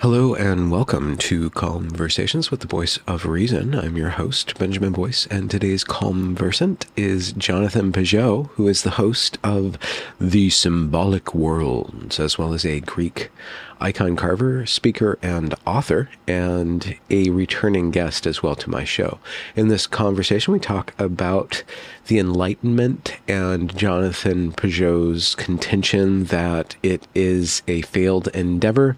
Hello and welcome to Conversations with the Voice of Reason. I'm your host, Benjamin Boyce, and today's conversant is Jonathan Pageau, who is the host of The Symbolic Worlds, as well as a Greek icon carver, speaker, and author, and a returning guest as well to my show. In this conversation, we talk about the Enlightenment and Jonathan Pageau's contention that it is a failed endeavor,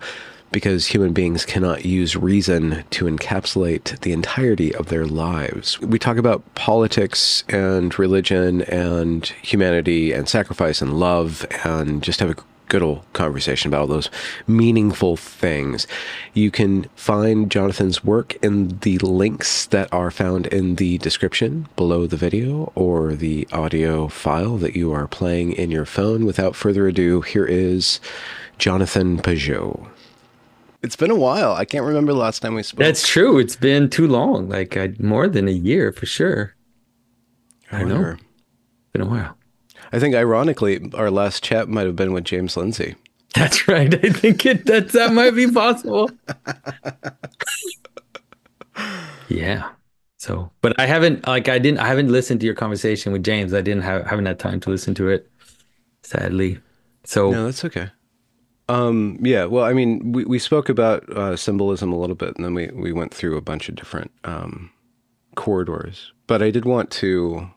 because human beings cannot use reason to encapsulate the entirety of their lives. We talk about politics and religion and humanity and sacrifice and love and just have a good old conversation about all those meaningful things. You can find Jonathan's work in the links that are found in the description below the video or the audio file that you are playing in your phone. Without further ado, here is Jonathan Pageau. It's been a while. I can't remember the last time we spoke. That's true. It's been too long. Like more than a year for sure. I don't know. It's been a while. I think ironically, our last chat might have been with James Lindsay. That's right. I think that might be possible. Yeah. So, but I haven't listened to your conversation with James. I haven't had time to listen to it, sadly. So no, that's okay. Yeah, well, I mean, we spoke about symbolism a little bit, and then we went through a bunch of different corridors. But I did want to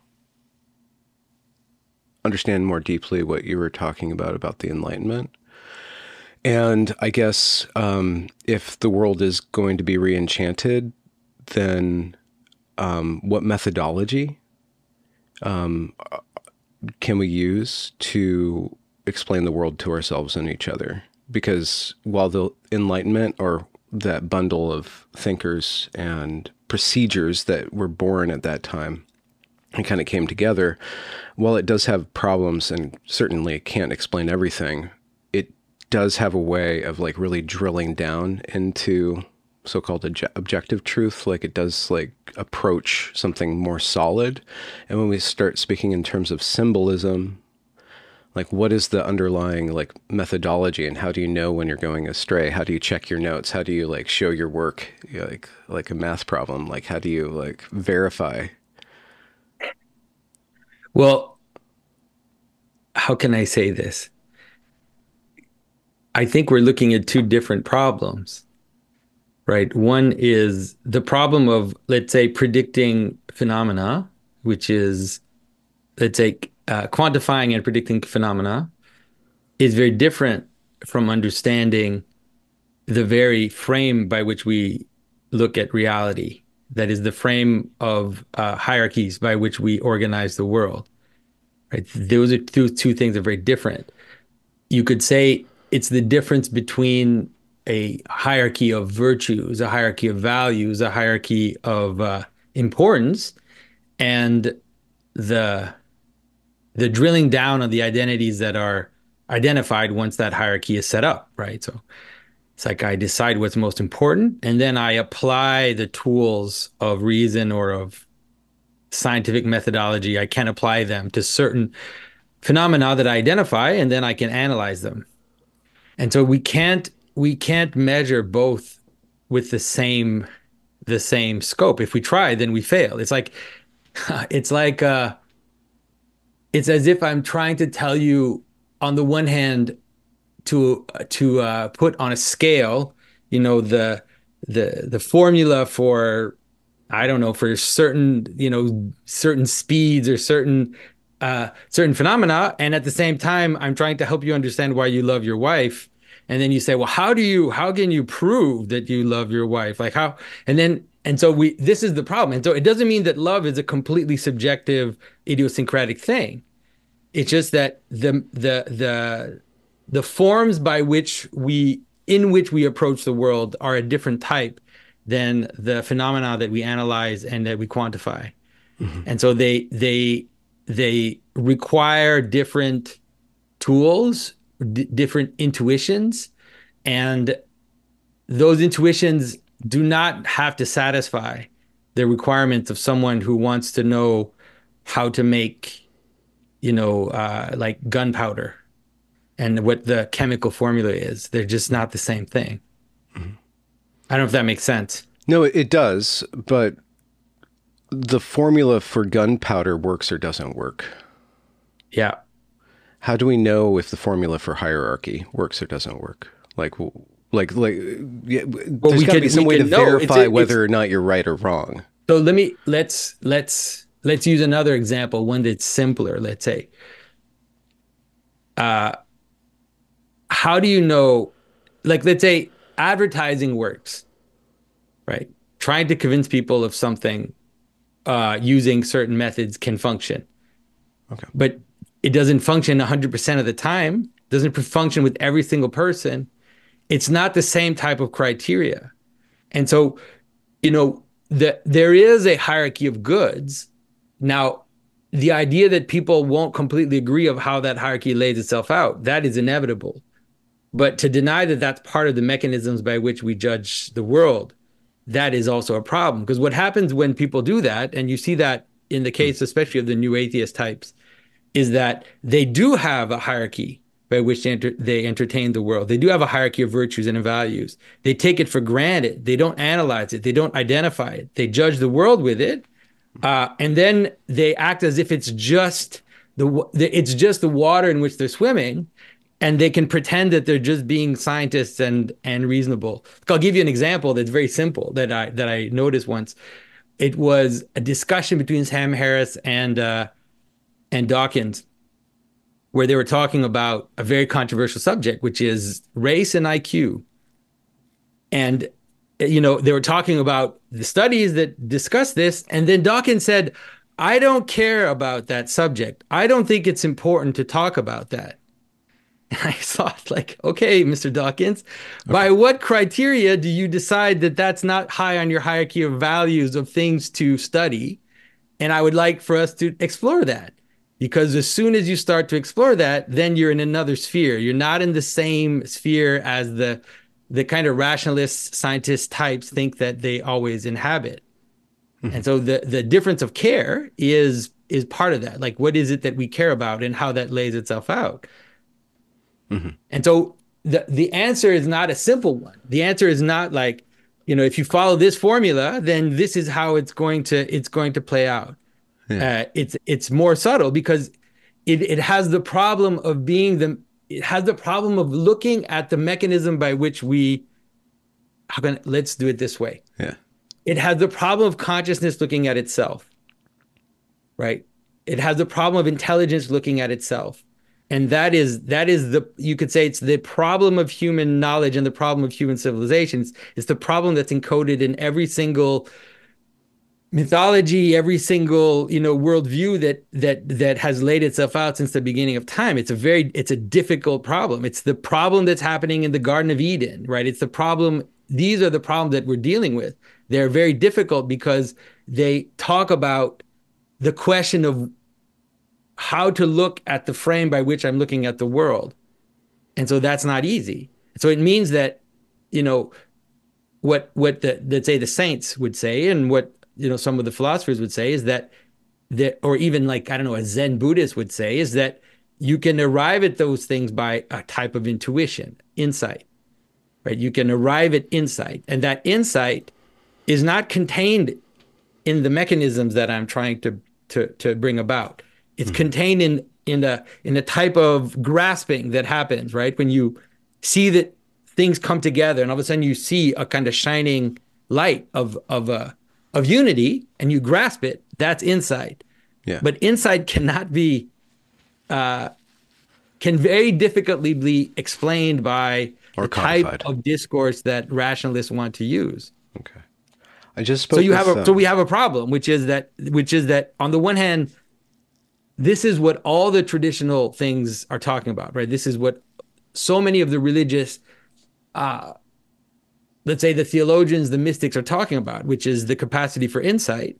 understand more deeply what you were talking about the Enlightenment. And I guess if the world is going to be re-enchanted, then what methodology can we use to explain the world to ourselves and each other? Because while the Enlightenment, or that bundle of thinkers and procedures that were born at that time and kind of came together, while it does have problems and certainly can't explain everything, it does have a way of like really drilling down into so-called objective truth. Like it does like approach something more solid. And when we start speaking in terms of symbolism, like what is the underlying like methodology, and how do you know when you're going astray? How do you check your notes? How do you like show your work, like a math problem? Like how do you like verify? Well, how can I say this? I think we're looking at two different problems, right? One is the problem of, let's say, predicting phenomena, which is, let's say, quantifying and predicting phenomena is very different from understanding the very frame by which we look at reality. That is the frame of hierarchies by which we organize the world. Right? Those are two things that are very different. You could say it's the difference between a hierarchy of virtues, a hierarchy of values, a hierarchy of importance, and the drilling down on the identities that are identified once that hierarchy is set up, right? So it's like I decide what's most important, and then I apply the tools of reason or of scientific methodology. I can apply them to certain phenomena that I identify, and then I can analyze them. And so we can't measure both with the same scope. If we try, then we fail. It's as if I'm trying to tell you, on the one hand, to put on a scale, you know, the formula for, I don't know, for certain, you know, certain speeds or certain phenomena, and at the same time, I'm trying to help you understand why you love your wife, and then you say, well, how can you prove that you love your wife? Like how? And so this is the problem. And so it doesn't mean that love is a completely subjective, idiosyncratic thing. It's just that the forms by which we approach the world are a different type than the phenomena that we analyze and that we quantify. Mm-hmm. And so they require different tools, different intuitions, and those intuitions do not have to satisfy the requirements of someone who wants to know how to make, you know, like gunpowder and what the chemical formula is. They're just not the same thing. Mm-hmm. I don't know if that makes sense. No, it does, but the formula for gunpowder works or doesn't work. Yeah. How do we know if the formula for hierarchy works or doesn't work? Well, there's got to be some way to verify whether or not you're right or wrong. So let's use another example, one that's simpler. Let's say, how do you know? Like, let's say advertising works, right? Trying to convince people of something using certain methods can function, okay, but it doesn't function 100% of the time. Doesn't function with every single person. It's not the same type of criteria, and so there is a hierarchy of goods. Now, the idea that people won't completely agree of how that hierarchy lays itself out, that is inevitable. But to deny that that's part of the mechanisms by which we judge the world, that is also a problem. Because what happens when people do that, and you see that in the case especially of the new atheist types, is that they do have a hierarchy by which they entertain the world. They do have a hierarchy of virtues and of values. They take it for granted. They don't analyze it. They don't identify it. They judge the world with it. And then they act as if it's just the water in which they're swimming, and they can pretend that they're just being scientists and reasonable. I'll give you an example that's very simple that I noticed once. It was a discussion between Sam Harris and Dawkins, where they were talking about a very controversial subject, which is race and IQ. And they were talking about the studies that discuss this. And then Dawkins said, I don't care about that subject. I don't think it's important to talk about that. And I thought, like, okay, Mr. Dawkins, okay, by what criteria do you decide that that's not high on your hierarchy of values of things to study? And I would like for us to explore that, because as soon as you start to explore that, then you're in another sphere. You're not in the same sphere as the kind of rationalist scientist types think that they always inhabit. Mm-hmm. And so the difference of care is part of that. Like, what is it that we care about and how that lays itself out? Mm-hmm. And so the answer is not a simple one. The answer is not like, if you follow this formula, then this is how it's going to play out. Yeah. It's more subtle, because it has the problem of being it has the problem of looking at the mechanism by which let's do it this way. Yeah. It has the problem of consciousness looking at itself, right? It has the problem of intelligence looking at itself. And you could say it's the problem of human knowledge and the problem of human civilizations. It's the problem that's encoded in every single mythology, every single worldview that has laid itself out since the beginning of time. It's a difficult problem. It's the problem that's happening in the Garden of Eden, right? It's the problem. These are the problems that we're dealing with. They're very difficult because they talk about the question of how to look at the frame by which I'm looking at the world, and so that's not easy. So it means that what let's say the saints would say, and what some of the philosophers would say, is that, or even like, I don't know, a Zen Buddhist would say, is that you can arrive at those things by a type of intuition, insight, right? You can arrive at insight, and that insight is not contained in the mechanisms that I'm trying to bring about. It's mm-hmm. contained in the type of grasping that happens, right? When you see that things come together, and all of a sudden you see a kind of shining light of unity, and you grasp it, that's insight. Yeah. But insight cannot be, can very difficultly be explained by or the codified type of discourse that rationalists want to use. Okay. I just spoke so we have a problem, which is that on the one hand, this is what all the traditional things are talking about, right? This is what so many of the religious, let's say the theologians, the mystics are talking about, which is the capacity for insight.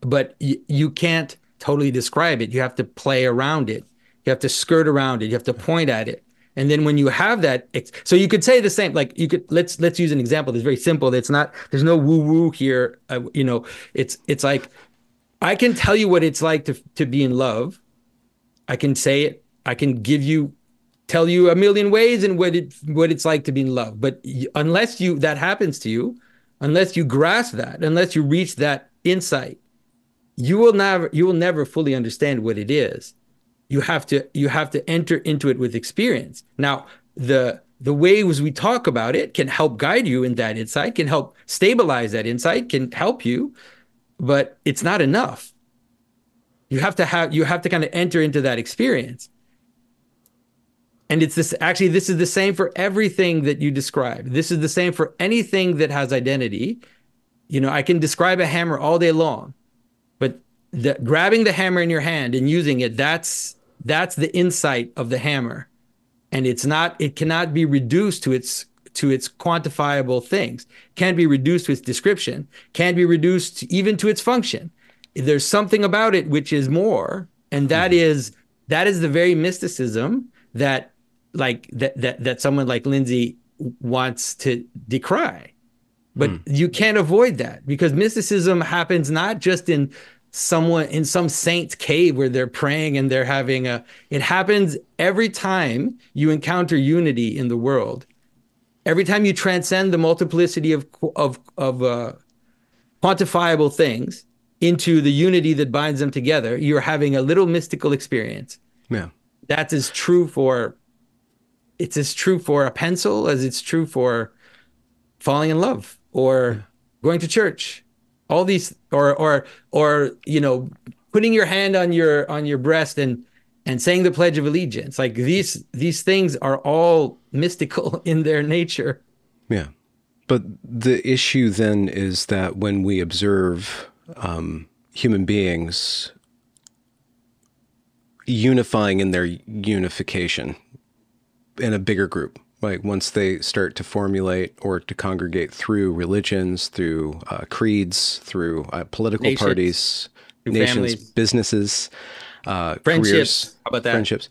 But you can't totally describe it. You have to play around it. You have to skirt around it. You have to point at it. And then when you have that, so you could say the same, like you could, let's use an example that's very simple. That's not, there's no woo woo here. It's like, I can tell you what it's like to be in love. I can say it. I can give you tell you a million ways and what it's like to be in love. But unless that happens to you, unless you grasp that, unless you reach that insight, you will never fully understand what it is. You have to enter into it with experience. Now, the ways we talk about it can help guide you in that insight, can help stabilize that insight, can help you, but it's not enough. You have to kind of enter into that experience. And it's this, actually, this is the same for everything that you describe. This is the same for anything that has identity. You know, I can describe a hammer all day long, but grabbing the hammer in your hand and using it, that's the insight of the hammer. And it cannot be reduced to its quantifiable things. It can't be reduced to its description, can't be reduced even to its function. There's something about it which is more, and that is the very mysticism that someone like Lindsay wants to decry. But you can't avoid that, because mysticism happens not just in someone in some saint's cave where they're praying and they're having it happens every time you encounter unity in the world, every time you transcend the multiplicity of quantifiable things into the unity that binds them together. You're having a little mystical experience. Yeah. That's as true for a pencil as it's true for falling in love or going to church. All these or you know, putting your hand on your breast and saying the Pledge of Allegiance. Like these things are all mystical in their nature. Yeah. But the issue then is that when we observe human beings unifying in their unification in a bigger group, like once they start to formulate or to congregate through religions, through creeds, through political parties, nations, families, businesses, friendships. Careers, how about that? Friendships.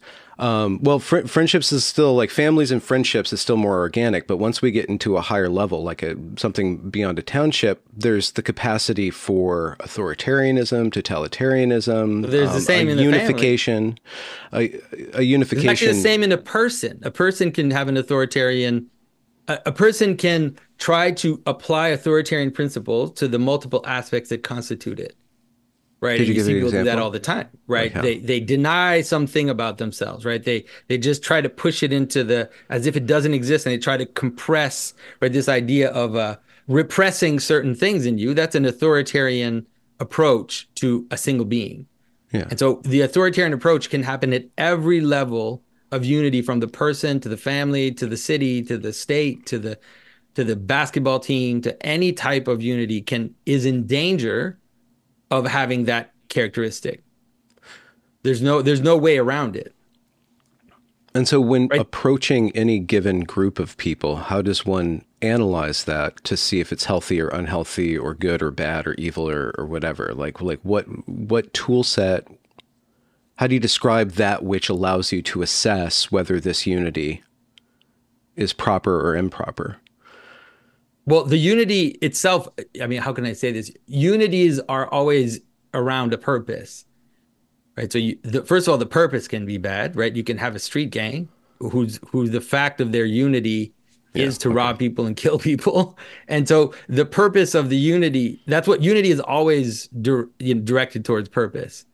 Friendships is still, like, families and friendships is still more organic. But once we get into a higher level, like something beyond a township, there's the capacity for authoritarianism, totalitarianism. There's the same in unification. A unification. It's actually the same in a person. A person can have an authoritarian. A person can try to apply authoritarian principles to the multiple aspects that constitute it. Right, you see people do that all the time, right? Like they deny something about themselves, right? They just try to push it into as if it doesn't exist, and they try to compress, right, this idea of repressing certain things in you. That's an authoritarian approach to a single being. Yeah. And so the authoritarian approach can happen at every level of unity, from the person to the family to the city to the state to the basketball team, to any type of unity is in danger of having that characteristic. There's no way around it. And so when approaching any given group of people, how does one analyze that to see if it's healthy or unhealthy or good or bad or evil or whatever? Like what tool set, how do you describe that which allows you to assess whether this unity is proper or improper? Well, the unity itself, I mean, how can I say this? Unities are always around a purpose, right? So first of all, the purpose can be bad, right? You can have a street gang who the fact of their unity is to rob people and kill people. And so the purpose of the unity, that's what unity is always directed towards, purpose.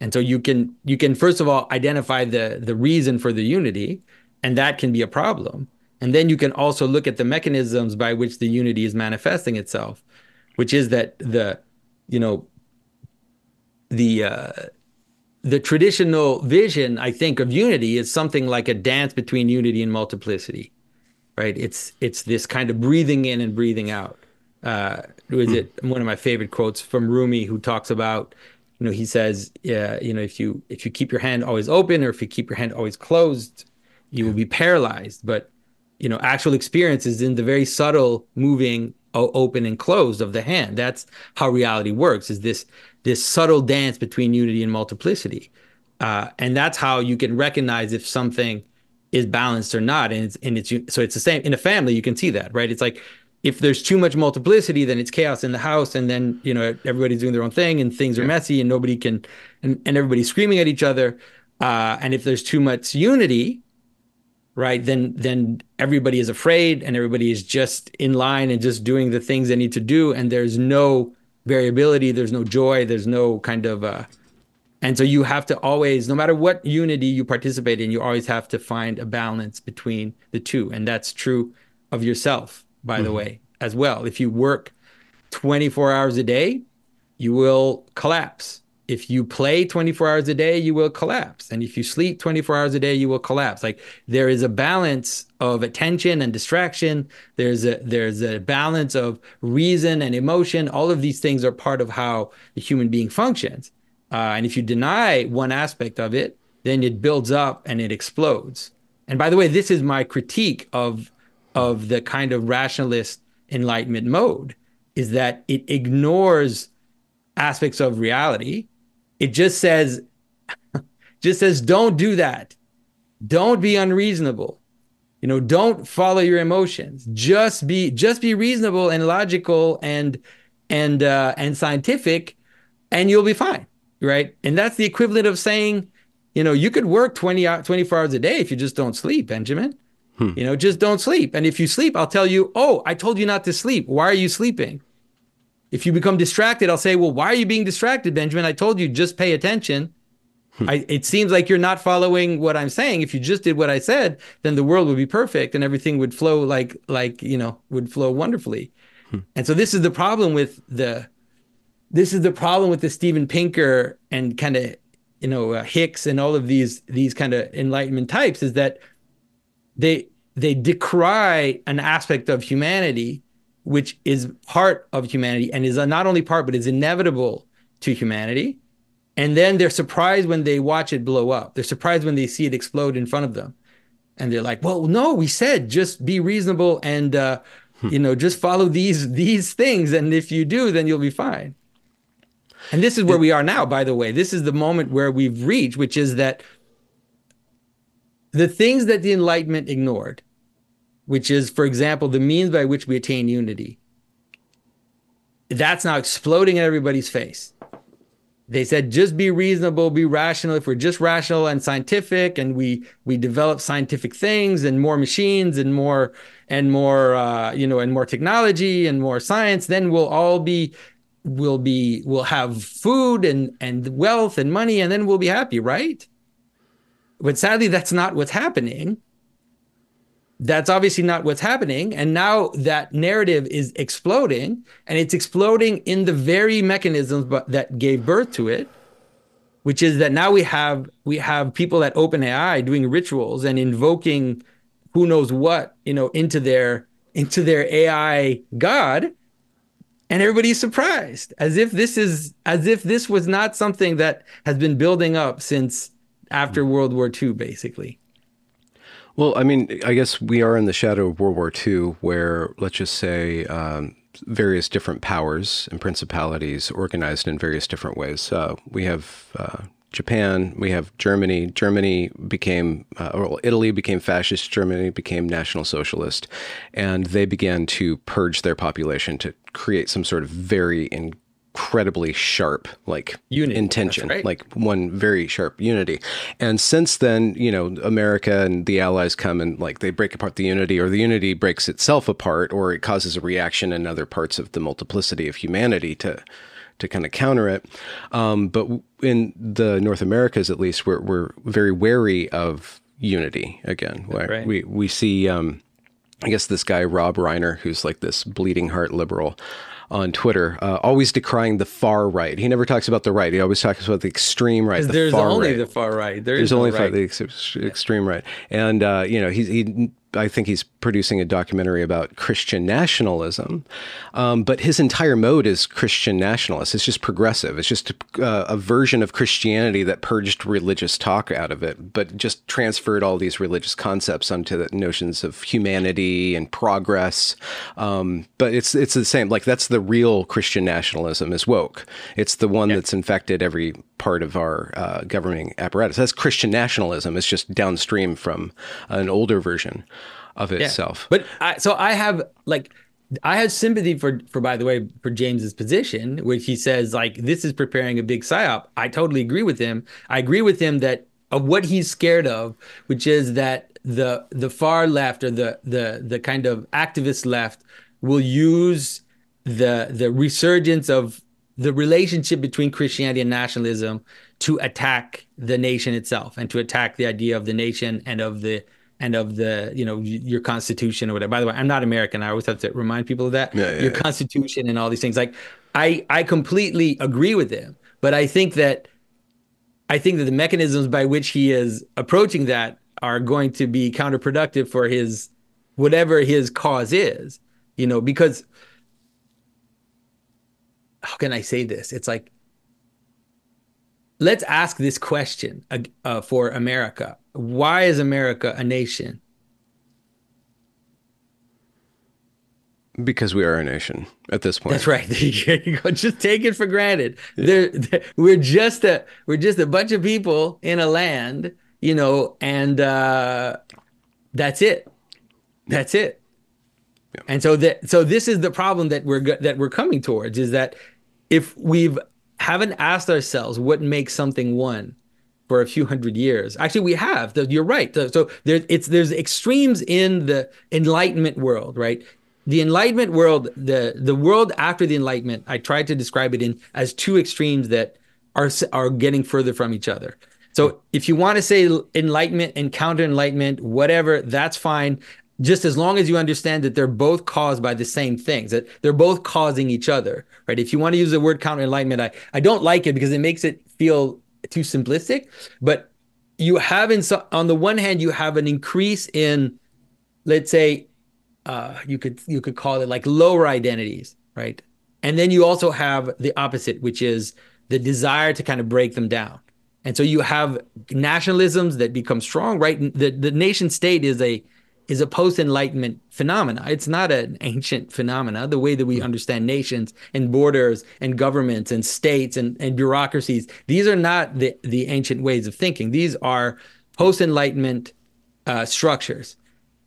And so you can first of all, identify the reason for the unity, and that can be a problem. And then you can also look at the mechanisms by which the unity is manifesting itself, which is that the traditional vision, I think, of unity is something like a dance between unity and multiplicity, right? It's this kind of breathing in and breathing out. One of my favorite quotes from Rumi, who talks about, you know, he says, if you keep your hand always open, or if you keep your hand always closed, you will be paralyzed. But you know, actual experience is in the very subtle moving, open and closed of the hand. That's how reality works, is this subtle dance between unity and multiplicity. And that's how you can recognize if something is balanced or not. So it's the same in a family. You can see that, right? It's like, if there's too much multiplicity, then it's chaos in the house. And then, you know, everybody's doing their own thing, and things are messy, and nobody can, and everybody's screaming at each other. And if there's too much unity, right, then everybody is afraid and everybody is just in line and just doing the things they need to do. And there's no variability, there's no joy, there's no kind of, and so you have to always, no matter what unity you participate in, you always have to find a balance between the two. And that's true of yourself, by the way, as well. If you work 24 hours a day, you will collapse. If you play 24 hours a day, you will collapse. And if you sleep 24 hours a day, you will collapse. Like, there is a balance of attention and distraction. There's a balance of reason and emotion. All of these things are part of how the human being functions. And if you deny one aspect of it, then it builds up and it explodes. And by the way, this is my critique of the kind of rationalist enlightenment mode, is that it ignores aspects of reality. It just says, don't do that. Don't be unreasonable. You know, don't follow your emotions. Just be reasonable and logical and scientific, and you'll be fine, right? And that's the equivalent of saying, you know, you could work 24 hours a day if you just don't sleep, Benjamin. You know, just don't sleep. And if you sleep, I'll tell you, oh, I told you not to sleep. Why are you sleeping? If you become distracted, I'll say, well, why are you being distracted, Benjamin? I told you, just pay attention. It seems like you're not following what I'm saying. If you just did what I said, then the world would be perfect and everything would flow would flow wonderfully. And so this is the problem with the Stephen Pinker and kind of, you know, Hicks and all of these kind of enlightenment types, is that they decry an aspect of humanity which is part of humanity and is not only part, but is inevitable to humanity. And then they're surprised when they watch it blow up. They're surprised when they see it explode in front of them. And they're like, well, no, we said, just be reasonable and, you know, just follow these things. And if you do, then you'll be fine. And this is where we are now, by the way. This is the moment where we've reached, which is that the things that the Enlightenment ignored, which is, for example, the means by which we attain unity, that's now exploding in everybody's face. They said, just be reasonable, be rational. If we're just rational and scientific, and we develop scientific things and more machines and more technology and more science, then we'll have food and wealth and money, and then we'll be happy, right? But sadly, that's not what's happening. That's obviously not what's happening. And now that narrative is exploding, and it's exploding in the very mechanisms that gave birth to it, which is that now we have people at OpenAI doing rituals and invoking who knows what, you know, into their AI god, and everybody's surprised, as if this was not something that has been building up since after World War II, basically. Well, I mean, I guess we are in the shadow of World War II, where, let's just say, various different powers and principalities organized in various different ways. We have Japan, we have Germany. Germany became, or Italy became fascist, Germany became National Socialist, and they began to purge their population to create some sort of very incredibly sharp, like, unity. Intention, right. Like one very sharp unity. And since then, you know, America and the allies come and, like, they break apart the unity, or the unity breaks itself apart, or it causes a reaction in other parts of the multiplicity of humanity to kind of counter it. But in the North Americas, at least, we're very wary of unity again. Right. We see, I guess, this guy, Rob Reiner, who's like this bleeding heart liberal on Twitter, always decrying the far right. He never talks about the right. He always talks about the extreme right. There's only the far right. There's only the extreme right. And, you know, I think he's producing a documentary about Christian nationalism, but his entire mode is Christian nationalist. It's just progressive. It's just a version of Christianity that purged religious talk out of it, but just transferred all these religious concepts onto the notions of humanity and progress. But it's the same. Like, that's the real Christian nationalism is woke. It's the one that's infected every part of our governing apparatus. That's Christian nationalism. It's just downstream from an older version of itself. Yeah. But I have sympathy for, by the way, for James's position, which he says, like, this is preparing a big psyop. I totally agree with him. I agree with him that of what he's scared of, which is that the far left or the kind of activist left will use the resurgence of the relationship between Christianity and nationalism to attack the nation itself and to attack the idea of the nation and of the you know, your constitution or whatever. By the way, I'm not American. I always have to remind people of that. Your constitution and all these things. Like I completely agree with him, but I think that the mechanisms by which he is approaching that are going to be counterproductive for his, whatever his cause is, you know, because how can I say this? It's like, let's ask this question for America. Why is America a nation? Because we are a nation at this point. That's right. There you go. Just take it for granted. Yeah. We're just a bunch of people in a land, you know, and that's it. That's it. Yeah. And so this is the problem that we're coming towards, is that if we've haven't asked ourselves what makes something one for a few hundred years. Actually, we have. You're right. So there's extremes in the Enlightenment world, right? The Enlightenment world, the world after the Enlightenment, I tried to describe it as two extremes that are getting further from each other. So if you want to say Enlightenment and counter-Enlightenment, whatever, that's fine. Just as long as you understand that they're both caused by the same things, that they're both causing each other, right? If you want to use the word counter-enlightenment, I don't like it because it makes it feel too simplistic, but you have, on the one hand, you have an increase in, let's say, you could call it like lower identities, right? And then you also have the opposite, which is the desire to kind of break them down. And so you have nationalisms that become strong, right? The nation state is a post-Enlightenment phenomena. It's not an ancient phenomena. The way that we understand nations and borders and governments and states and bureaucracies, these are not the ancient ways of thinking. These are post-Enlightenment structures.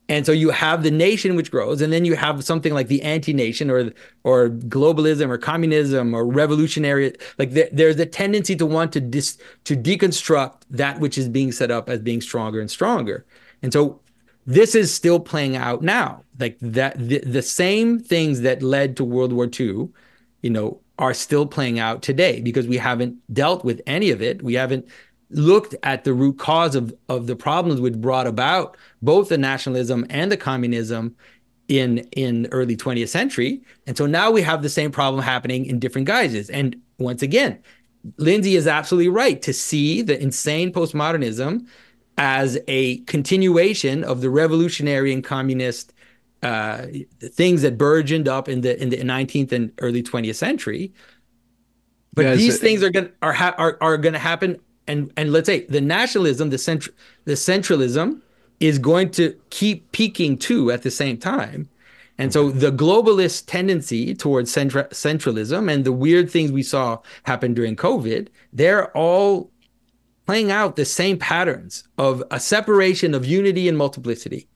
And so you have the nation which grows, and then you have something like the anti-nation or globalism or communism or revolutionary. Like there's a tendency to want to deconstruct that which is being set up as being stronger and stronger. And so this is still playing out now. Like that, the same things that led to World War II, you know, are still playing out today because we haven't dealt with any of it. We haven't looked at the root cause of the problems which brought about both the nationalism and the communism in early 20th century. And so now we have the same problem happening in different guises. And once again, Lindsay is absolutely right to see the insane postmodernism as a continuation of the revolutionary and communist things that burgeoned up in the 19th and early 20th century. But yeah, these things are going to happen, and let's say the nationalism, the centralism, is going to keep peaking too at the same time. And so the globalist tendency towards centralism and the weird things we saw happen during COVID, they're all playing out the same patterns of a separation of unity and multiplicity.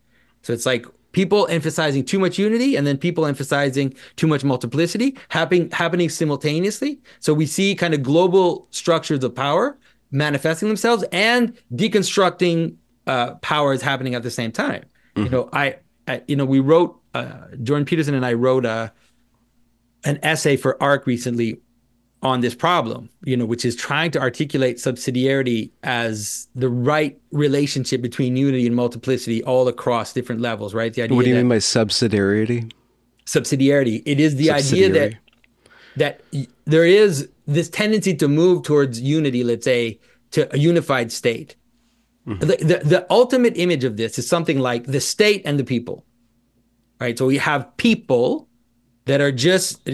So it's like people emphasizing too much unity and then people emphasizing too much multiplicity happening simultaneously. So we see kind of global structures of power manifesting themselves and deconstructing powers happening at the same time. Mm-hmm. You know, Jordan Peterson and I wrote an essay for ARC recently on this problem, you know, which is trying to articulate subsidiarity as the right relationship between unity and multiplicity all across different levels, right? The idea. What do you mean by subsidiarity? Subsidiarity. It is the idea that there is this tendency to move towards unity, let's say, to a unified state. Mm-hmm. The ultimate image of this is something like the state and the people, right? So we have people that are just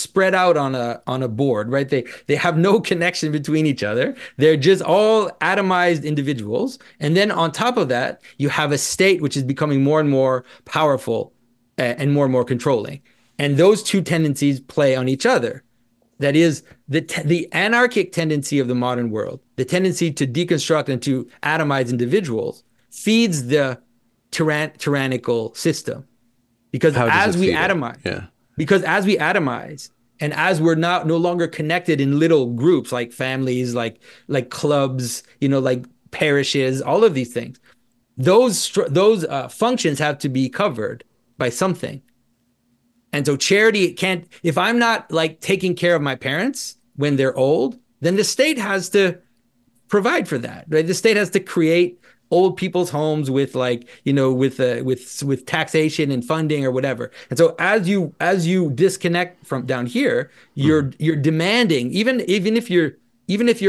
spread out on a board, right? They have no connection between each other. They're just all atomized individuals. And then on top of that, you have a state which is becoming more and more powerful and more and more controlling. And those two tendencies play on each other. That is the anarchic tendency of the modern world, the tendency to deconstruct and to atomize individuals, feeds the tyrannical system. Because as we atomize, and as we're not no longer connected in little groups like families, like clubs, you know, like parishes, all of these things, Those functions have to be covered by something. And so charity can't, if I'm not like taking care of my parents when they're old, then the state has to provide for that, right? The state has to create old people's homes with like, you know, with taxation and funding or whatever. And so as you disconnect from down here, you're demanding, even if you're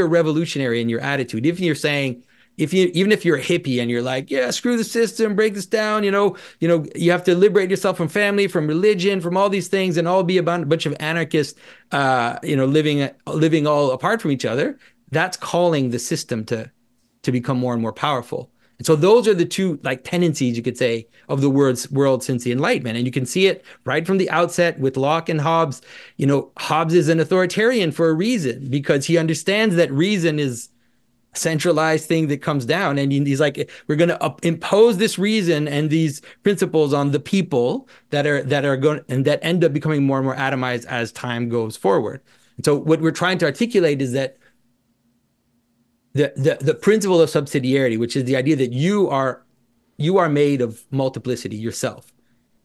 revolutionary in your attitude, even if you're a hippie and you're like, yeah, screw the system, break this down, you know, you have to liberate yourself from family, from religion, from all these things, and all be a bunch of anarchists, living all apart from each other. That's calling the system to become more and more powerful. And so those are the two like tendencies, you could say, of the world since the Enlightenment. And you can see it right from the outset with Locke and Hobbes. You know, Hobbes is an authoritarian for a reason, because he understands that reason is centralized thing that comes down, and he's like, we're going to impose this reason and these principles on the people that are going, and that end up becoming more and more atomized as time goes forward. And so what we're trying to articulate is that the principle of subsidiarity, which is the idea that you are made of multiplicity yourself,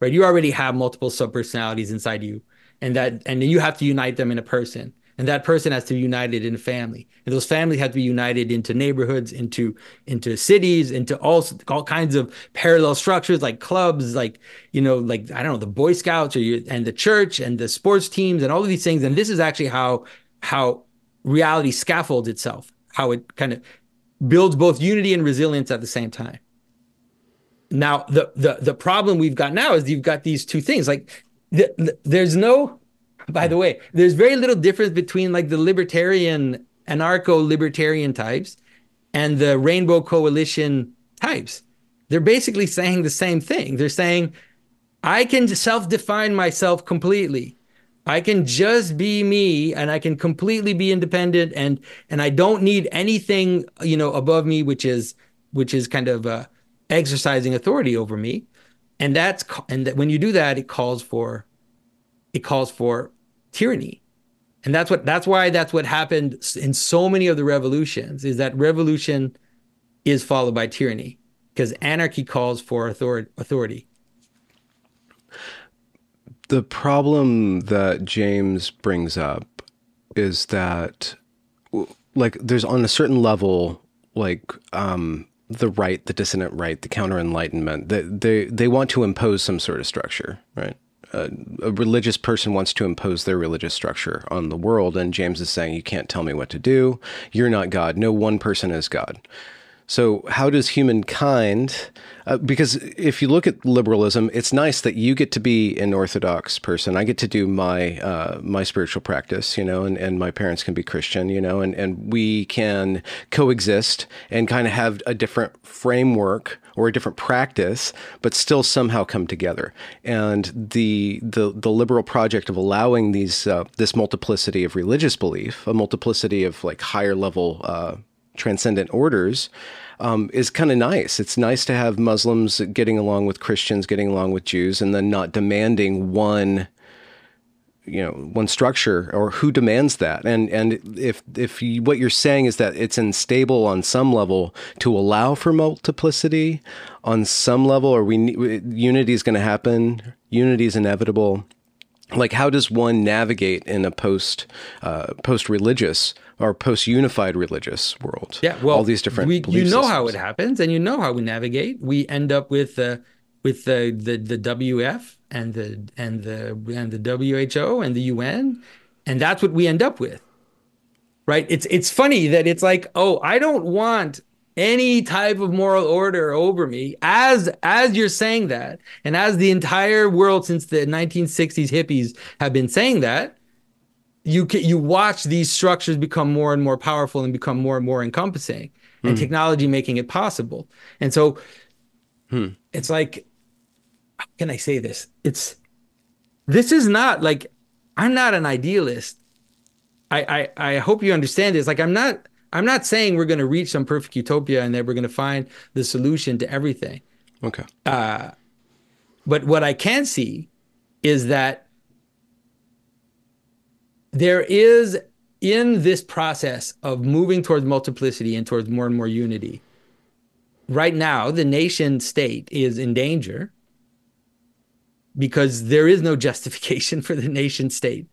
right? You already have multiple subpersonalities inside you, and you have to unite them in a person. And that person has to be united in a family. And those families have to be united into neighborhoods, into cities, into all kinds of parallel structures like clubs, like, you know, like, I don't know, the Boy Scouts and the church and the sports teams and all of these things. And this is actually how reality scaffolds itself, how it kind of builds both unity and resilience at the same time. Now, the problem we've got now is you've got these two things. Like, there's no... By the way, there's very little difference between like the libertarian, anarcho-libertarian types and the Rainbow Coalition types. They're basically saying the same thing. They're saying, I can self-define myself completely. I can just be me, and I can completely be independent, and I don't need anything, you know, above me, which is kind of exercising authority over me. And that when you do that, it calls for tyranny. And that's what happened in so many of the revolutions, is that revolution is followed by tyranny, because anarchy calls for authority. The problem that James brings up is that, like, there's on a certain level, like, the right, the dissonant right, the counter-enlightenment, they want to impose some sort of structure, right? A religious person wants to impose their religious structure on the world. And James is saying, you can't tell me what to do. You're not God. No one person is God. So how does humankind, because if you look at liberalism, it's nice that you get to be an Orthodox person. I get to do my spiritual practice, you know, and my parents can be Christian, you know, and we can coexist and kind of have a different framework or a different practice, but still somehow come together. And the liberal project of allowing these this multiplicity of religious belief, a multiplicity of like higher level transcendent orders, is kind of nice. It's nice to have Muslims getting along with Christians, getting along with Jews, and then not demanding one structure, or who demands that. And if what you're saying is that it's unstable on some level to allow for multiplicity on some level, or unity is going to happen. Unity is inevitable. Like, how does one navigate in a post-religious or post-unified religious world? Yeah, well, all these different belief systems. How it happens, and you know how we navigate. We end up with the WEF and the WHO and the UN, and that's what we end up with, right? It's funny that it's like, oh, I don't want any type of moral order over me. As you're saying that, and as the entire world since the 1960s hippies have been saying that, you watch these structures become more and more powerful and become more and more encompassing, and technology making it possible. And so it's like, how can I say this? This is not like, I'm not an idealist. I hope you understand this. Like, I'm not saying we're going to reach some perfect utopia and that we're going to find the solution to everything. Okay. But what I can see is that there is, in this process of moving towards multiplicity and towards more and more unity, right now the nation state is in danger because there is no justification for the nation state.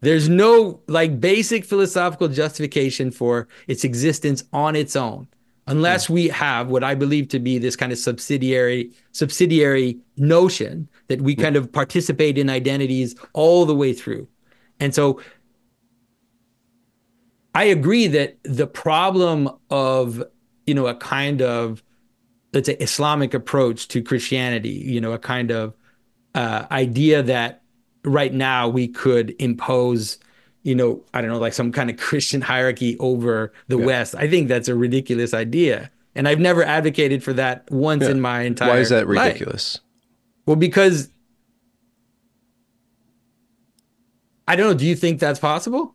There's no like basic philosophical justification for its existence on its own, unless we have what I believe to be this kind of subsidiary notion that we kind of participate in identities all the way through. And so I agree that the problem of, you know, a kind of, let's say, Islamic approach to Christianity, you know, a kind of idea that right now we could impose, you know, I don't know, like some kind of Christian hierarchy over the West. I think that's a ridiculous idea. And I've never advocated for that once in my entire life. Why is that ridiculous? Well, because, I don't know, do you think that's possible?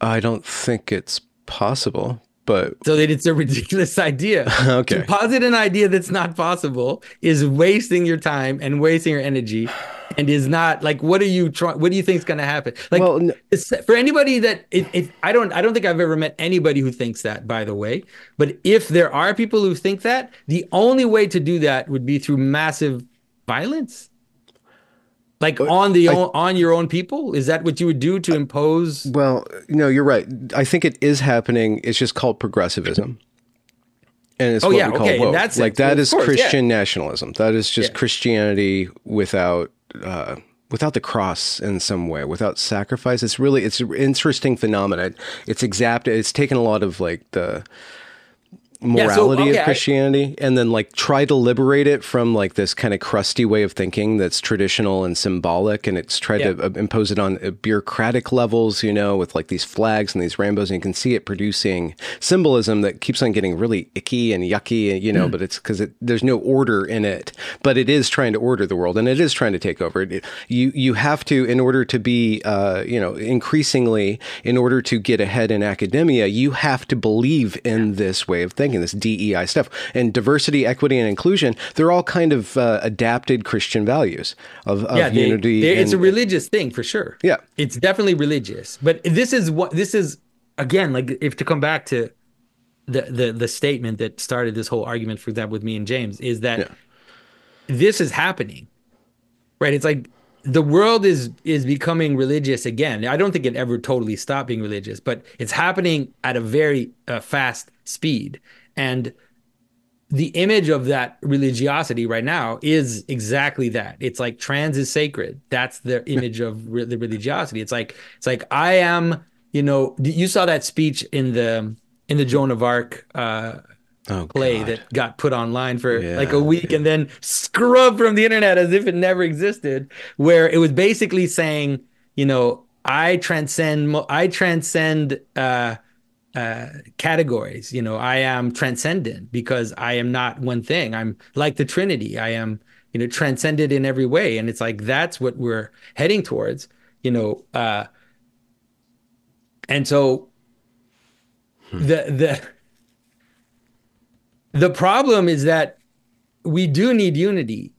I don't think it's possible, but... So that it's a ridiculous idea. Okay. To posit an idea that's not possible is wasting your time and wasting your energy. And is not like, what are you trying? What do you think is going to happen? Like, well, for anybody that I don't think I've ever met anybody who thinks that, by the way. But if there are people who think that, the only way to do that would be through massive violence, like on your own people. Is that what you would do to impose? Well, no, you're right. I think it is happening. It's just called progressivism. And it's what we call woke. That's like that is Christian nationalism. That is just Christianity without the cross in some way, without sacrifice. It's an interesting phenomenon. It's taken a lot of like the morality of Christianity and then like try to liberate it from like this kind of crusty way of thinking that's traditional and symbolic, and it's tried to impose it on bureaucratic levels, you know, with like these flags and these Rambos, and you can see it producing symbolism that keeps on getting really icky and yucky, and, you know, but it's because there's no order in it, but it is trying to order the world and it is trying to take over. You have to, in order to be, you know, increasingly in order to get ahead in academia, you have to believe in this way of thinking. This DEI stuff and diversity, equity, and inclusion—they're all kind of adapted Christian values of unity. It's a religious thing for sure. Yeah, it's definitely religious. But this is again, like if to come back to the statement that started this whole argument, for example, with me and James, is that this is happening, right? It's like the world is becoming religious again. I don't think it ever totally stopped being religious, but it's happening at a very fast speed. And the image of that religiosity right now is exactly that. It's like trans is sacred. That's the image of the religiosity. It's like I am, you know, you saw that speech in the Joan of Arc play that got put online for like a week and then scrubbed from the internet as if it never existed, where it was basically saying, you know, I transcend categories. You know, I am transcendent because I am not one thing. I'm like the Trinity. I am, you know, transcended in every way. And it's like, that's what we're heading towards, you know? And so the problem is that we do need unity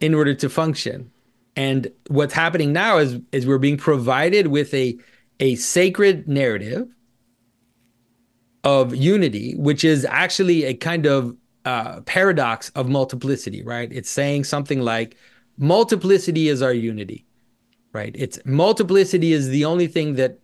in order to function. And what's happening now is we're being provided with a sacred narrative of unity, which is actually a kind of paradox of multiplicity, right? It's saying something like multiplicity is our unity, right? It's multiplicity is the only thing that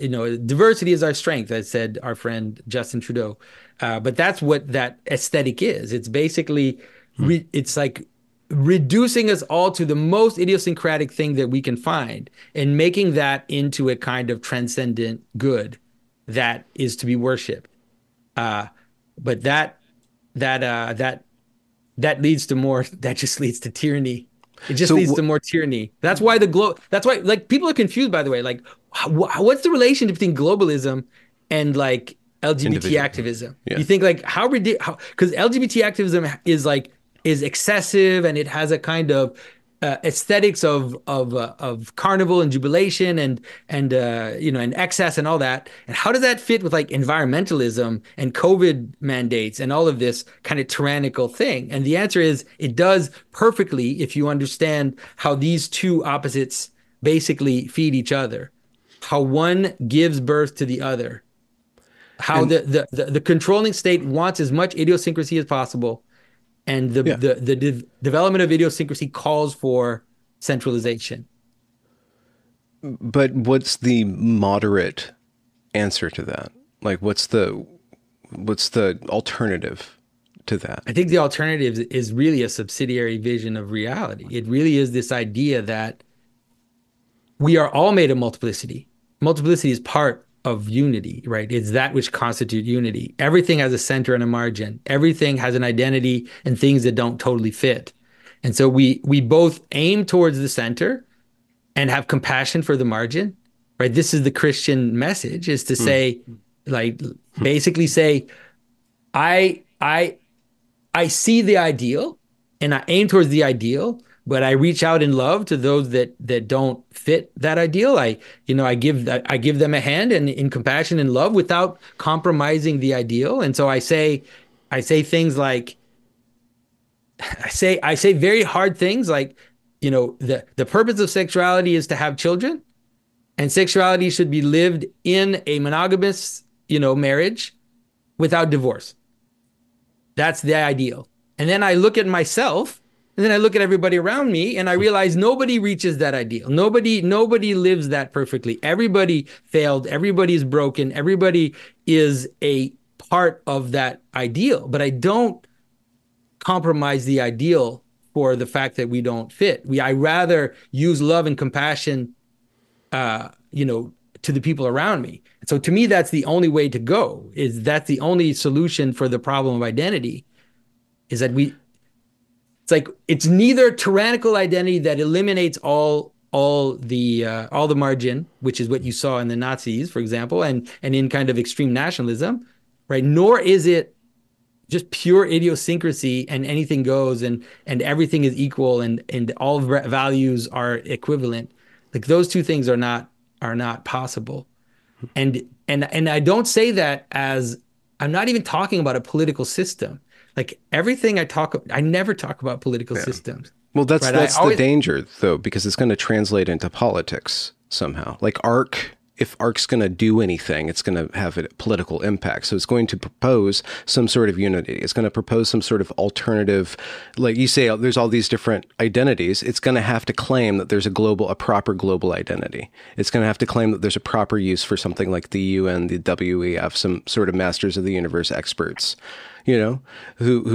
you know, diversity is our strength, as said our friend Justin Trudeau. But that's what that aesthetic is. It's basically, it's like reducing us all to the most idiosyncratic thing that we can find and making that into a kind of transcendent good that is to be worshipped, but that leads to more. That just leads to tyranny. It just leads to more tyranny. That's why That's why like people are confused. By the way, like what's the relationship between globalism and like LGBT activism? Yeah. You think like how because LGBT activism is excessive and it has a kind of aesthetics of carnival and jubilation and you know, and excess and all that. And how does that fit with like environmentalism and COVID mandates and all of this kind of tyrannical thing? And the answer is it does perfectly if you understand how these two opposites basically feed each other, how one gives birth to the other. how the controlling state wants as much idiosyncrasy as possible, and the development of idiosyncrasy calls for centralization. But what's the moderate answer to that? Like, what's the alternative to that? I think the alternative is really a subsidiary vision of reality. It really is this idea that we are all made of multiplicity. Multiplicity is part of unity, right? It's that which constitutes unity. Everything has a center and a margin. Everything has an identity and things that don't totally fit. And so we both aim towards the center and have compassion for the margin, right? This is the Christian message, is to say, basically say, I see the ideal and I aim towards the ideal, but I reach out in love to those that don't fit that ideal. I give them a hand and in compassion and love without compromising the ideal. And so I say things like, I say very hard things like, you know, the purpose of sexuality is to have children, and sexuality should be lived in a monogamous, marriage without divorce. That's the ideal. And then I look at myself, and then I look at everybody around me, and I realize nobody reaches that ideal. Nobody lives that perfectly. Everybody failed. Everybody's broken. Everybody is a part of that ideal. But I don't compromise the ideal for the fact that we don't fit. I rather use love and compassion, to the people around me. And so to me, that's the only way to go. That's the only solution for the problem of identity, is that it's neither tyrannical identity that eliminates all the margin, which is what you saw in the Nazis, for example, and in kind of extreme nationalism, right? Nor is it just pure idiosyncrasy and anything goes and everything is equal and all values are equivalent. Like, those two things are not possible. And I don't say that as, I'm not even talking about a political system. Like, everything I never talk about political systems. Well, that's the danger, though, because it's going to translate into politics somehow. Like, ARC, if ARC's going to do anything, it's going to have a political impact. So it's going to propose some sort of unity. It's going to propose some sort of alternative. Like you say, there's all these different identities. It's going to have to claim that there's a proper global identity. It's going to have to claim that there's a proper use for something like the UN, the WEF, some sort of masters of the universe experts, who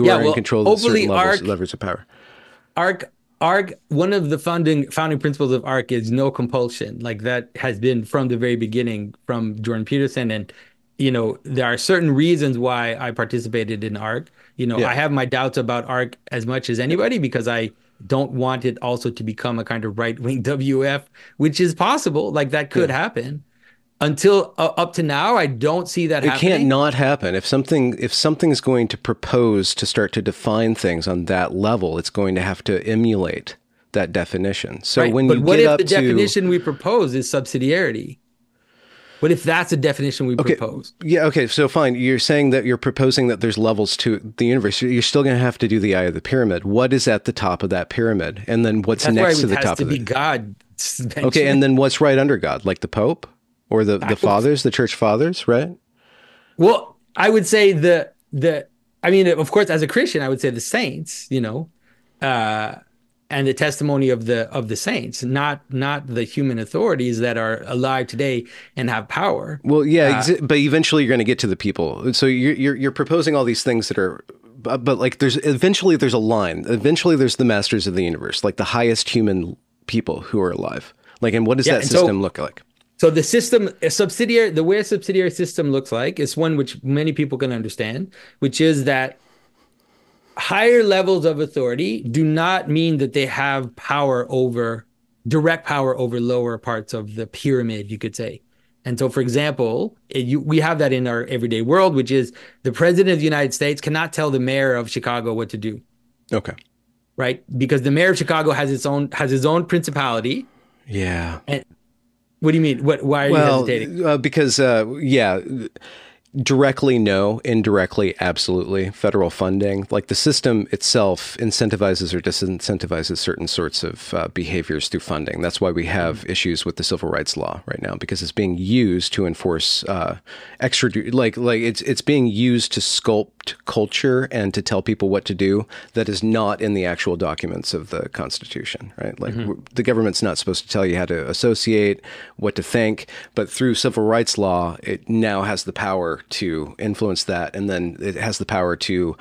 are in control of certain levers of power. ARC, one of the founding principles of ARC is no compulsion. Like, that has been from the very beginning from Jordan Peterson. And, there are certain reasons why I participated in ARC. I have my doubts about ARC as much as anybody, because I don't want it also to become a kind of right-wing WF, which is possible. Like, that could happen. Until up to now, I don't see that happening. It can't not happen. If something is going to propose to start to define things on that level, it's going to have to emulate that definition. So right. Definition we propose is subsidiarity? What if that's a definition we propose? Yeah, okay, so fine. You're saying that you're proposing that there's levels to the universe. You're still going to have to do the eye of the pyramid. What is at the top of that pyramid? And then what's next to the top of it? It has to be God. Benjamin. Okay, and then what's right under God? Like the Pope? Or the fathers, the church fathers, right? Well, I would say of course, as a Christian, I would say the saints, and the testimony of the saints, not the human authorities that are alive today and have power. Well, yeah, but eventually you're going to get to the people. So you're proposing all these things that are. But like, there's a line. Eventually, there's the masters of the universe, like the highest human people who are alive. Like, and what does that system look like? So the system, the way a subsidiary system looks like is one which many people can understand, which is that higher levels of authority do not mean that they have direct power over lower parts of the pyramid, you could say. And so, for example, we have that in our everyday world, which is the president of the United States cannot tell the mayor of Chicago what to do. Okay. Right? Because the mayor of Chicago has his own principality. Yeah. And, what do you mean? Why are you hesitating? Because Directly, no. Indirectly, absolutely. Federal funding, like the system itself, incentivizes or disincentivizes certain sorts of behaviors through funding. That's why we have issues with the civil rights law right now, because it's being used to enforce it's being used to sculpt culture and to tell people what to do that is not in the actual documents of the Constitution, right? Like the government's not supposed to tell you how to associate, what to think, but through civil rights law, it now has the power to influence that, and then it has the power to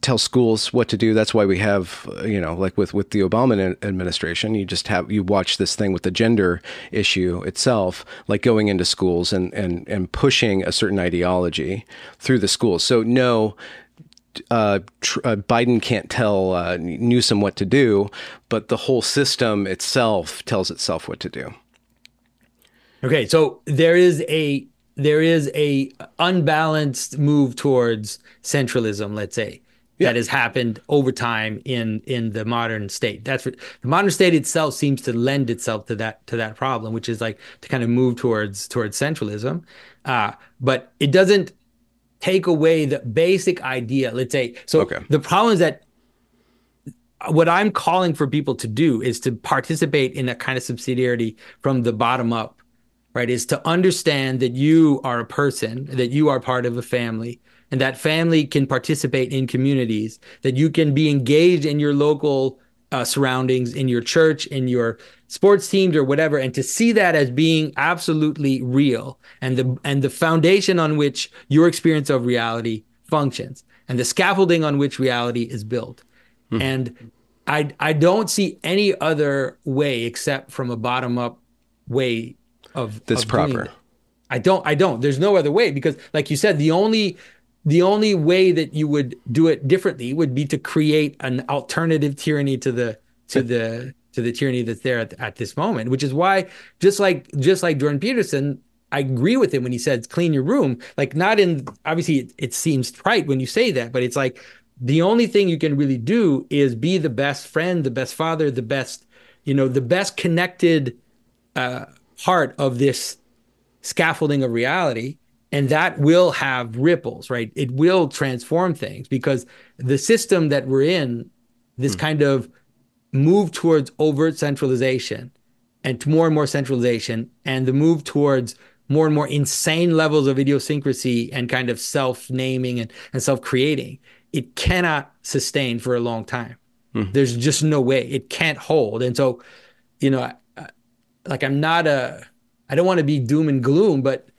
tell schools what to do. That's why we have, like with the Obama administration, you watch this thing with the gender issue itself, like going into schools and pushing a certain ideology through the schools. So no, Biden can't tell Newsom what to do, but the whole system itself tells itself what to do. Okay, so there is a unbalanced move towards centralism, let's say, that has happened over time in the modern state. The modern state itself seems to lend itself to that problem, which is like to kind of move towards centralism. But it doesn't take away the basic idea, let's say. So the problem is that what I'm calling for people to do is to participate in a kind of subsidiarity from the bottom up. Right, is to understand that you are a person, that you are part of a family, and that family can participate in communities, that you can be engaged in your local surroundings, in your church, in your sports teams or whatever, and to see that as being absolutely real and the foundation on which your experience of reality functions and the scaffolding on which reality is built. And I don't see any other way except from a bottom-up way of this proper. I don't there's no other way, because like you said, the only way that you would do it differently would be to create an alternative tyranny to the tyranny that's there at this moment, which is why just like Jordan Peterson, I agree with him when he says clean your room. Like, not in, obviously it seems trite when you say that, but it's like the only thing you can really do is be the best friend, the best father, the best the best connected part of this scaffolding of reality, and that will have ripples, right? It will transform things, because the system that we're in, this kind of move towards overt centralization and more centralization, and the move towards more and more insane levels of idiosyncrasy and kind of self-naming and self-creating, it cannot sustain for a long time. There's just no way. It can't hold. And so, I don't want to be doom and gloom, but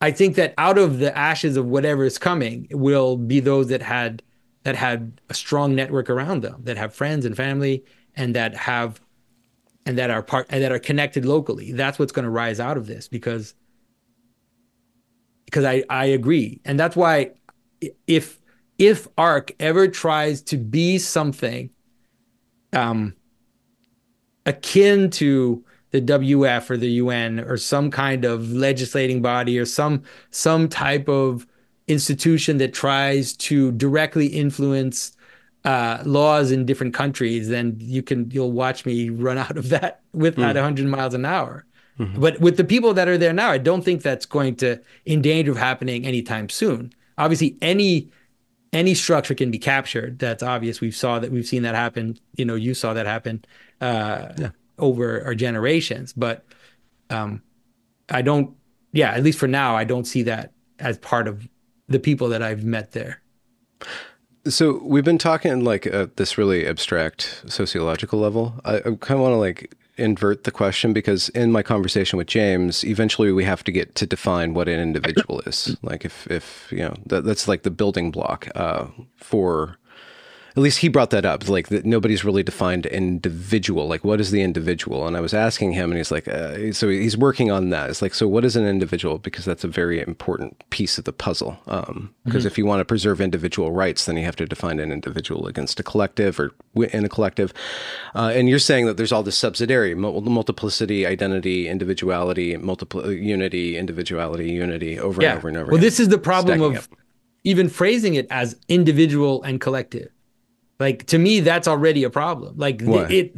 I think that out of the ashes of whatever is coming will be those that had a strong network around them, that have friends and family, and that are connected locally. That's what's going to rise out of this, because I agree. And that's why if ARC ever tries to be something akin to the WEF or the UN or some kind of legislating body or some type of institution that tries to directly influence laws in different countries, then you'll watch me run out of that with at 100 miles an hour. But with the people that are there now, I don't think that's going to in danger of happening anytime soon. Obviously, any structure can be captured. That's obvious. We've seen that happen. You saw that happen over our generations, but at least for now, I don't see that as part of the people that I've met there. So we've been talking like this really abstract sociological level. I kind of want to invert the question, because in my conversation with James, eventually we have to get to define what an individual is. Like if that's like the building block for, at least he brought that up, like that nobody's really defined individual. Like, what is the individual? And I was asking him, and he's like, so he's working on that. It's like, so what is an individual? Because that's a very important piece of the puzzle. Because if you want to preserve individual rights, then you have to define an individual against a collective or in a collective. And you're saying that there's all this subsidiary, multiplicity, identity, individuality, unity, individuality, unity, over and over and over. Well, this is the problem of even phrasing it as individual and collective. Like, to me, that's already a problem. Like, to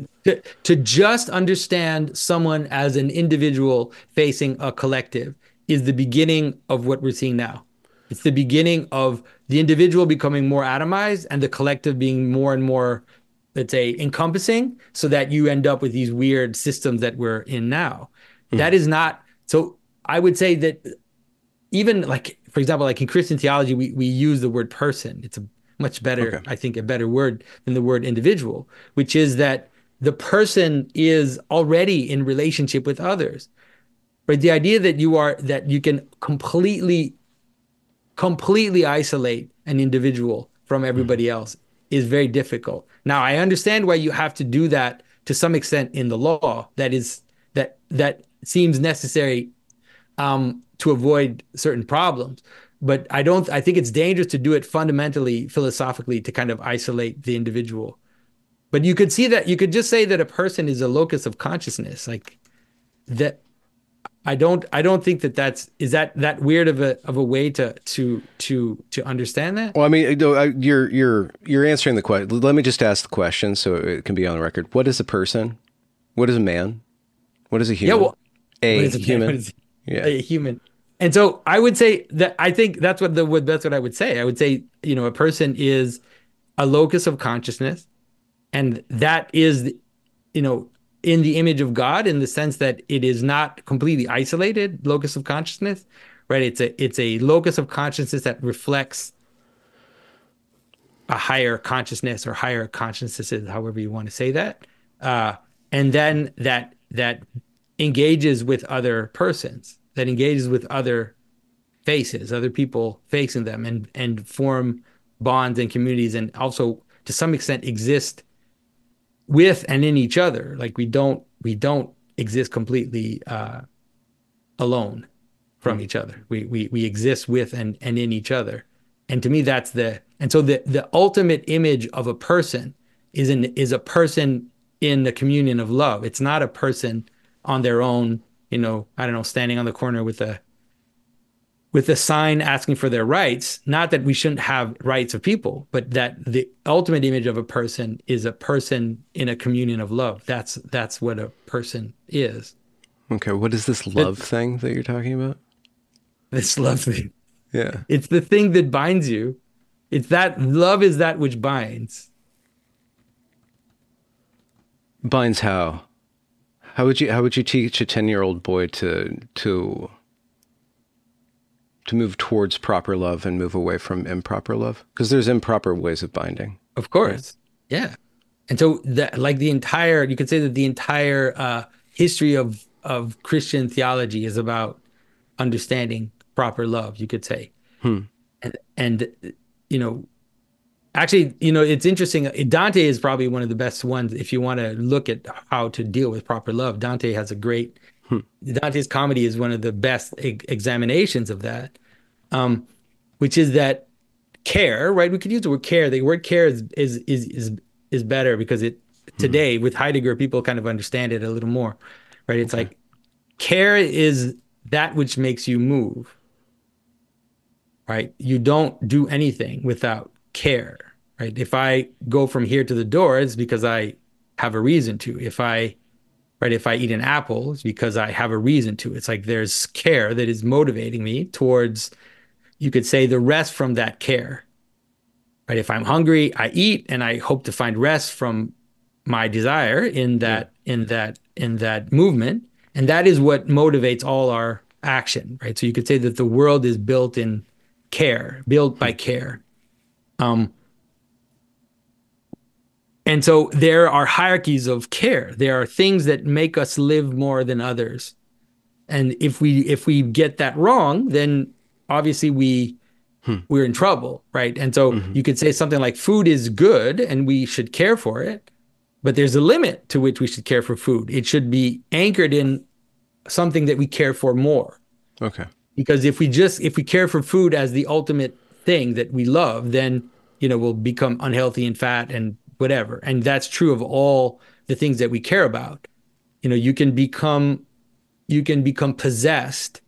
just understand someone as an individual facing a collective is the beginning of what we're seeing now. It's the beginning of the individual becoming more atomized and the collective being more and more, let's say, encompassing, so that you end up with these weird systems that we're in now. Mm-hmm. That is not, so I would say that even like, for example, like in Christian theology, we use the word person. It's a much better, I think, a better word than the word individual, which is that the person is already in relationship with others. But the idea that you are, that you can completely isolate an individual from everybody else is very difficult. Now, I understand why you have to do that to some extent in the law. That is, that seems necessary to avoid certain problems. But I think it's dangerous to do it fundamentally, philosophically, to kind of isolate the individual. But you could see that, you could just say that a person is a locus of consciousness, like that. I don't think that's weird of a way to understand that. Well, I mean, you're answering the question. Let me just ask the question so it can be on the record. What is a person? What is a man? What is a human? Yeah, well, a human. And so I would say that I think that's what I would say. I would say, you know, a person is a locus of consciousness, and that is, you know, in the image of God, in the sense that it is not completely isolated locus of consciousness, right? It's a locus of consciousness that reflects a higher consciousness or higher consciousnesses, however you want to say that. And then that engages with other persons, that engages with other faces, other people facing them, and form bonds and communities, and also to some extent exist with and in each other. Like we don't exist completely alone from each other. We exist with and in each other. And to me, that's so the ultimate image of a person is a person in the communion of love. It's not a person on their own, you know, I don't know, standing on the corner with a sign asking for their rights. Not that we shouldn't have rights of people, but that the ultimate image of a person is a person in a communion of love. That's what a person is. Okay, what is this love thing that you're talking about? This love thing. Yeah. It's the thing that binds you. It's that love is that which binds. Binds how? How would you teach a 10-year-old boy to move towards proper love and move away from improper love? Because there's improper ways of binding. Of course. Right? Yeah. And so that, like, you could say that the entire history of Christian theology is about understanding proper love, you could say. And you know, actually, you know, it's interesting. Dante is probably one of the best ones if you want to look at how to deal with proper love. Dante has a great Dante's comedy is one of the best examinations of that, which is that care, right? We could use the word care. The word care is better because it today with Heidegger, people kind of understand it a little more, right? It's like care is that which makes you move, right? You don't do anything without care, right? If I go from here to the door, it's because I have a reason to. If I eat an apple, it's because I have a reason to. It's like there's care that is motivating me towards, you could say, the rest from that care. Right? If I'm hungry, I eat, and I hope to find rest from my desire in that movement. And that is what motivates all our action, right? So you could say that the world is built in care, built by care. And so there are hierarchies of care. There are things that make us live more than others. And if we get that wrong, then obviously we're in trouble, right? And so you could say something like food is good and we should care for it, but there's a limit to which we should care for food. It should be anchored in something that we care for more. Okay. Because if we care for food as the ultimate thing that we love, then, you know, we'll become unhealthy and fat and whatever. And that's true of all the things that we care about. You know, you can become possessed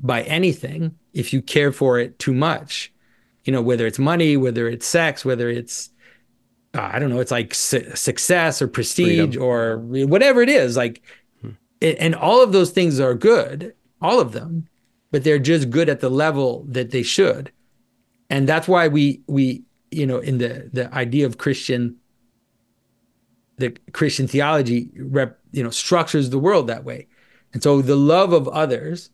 by anything if you care for it too much. You know, whether it's money, whether it's sex, whether it's, I don't know, it's like success or prestige, freedom, or whatever it is. Like, and all of those things are good, all of them, but they're just good at the level that they should. And that's why we you know, in the idea of Christian, the Christian theology, structures the world that way. And so the love of others,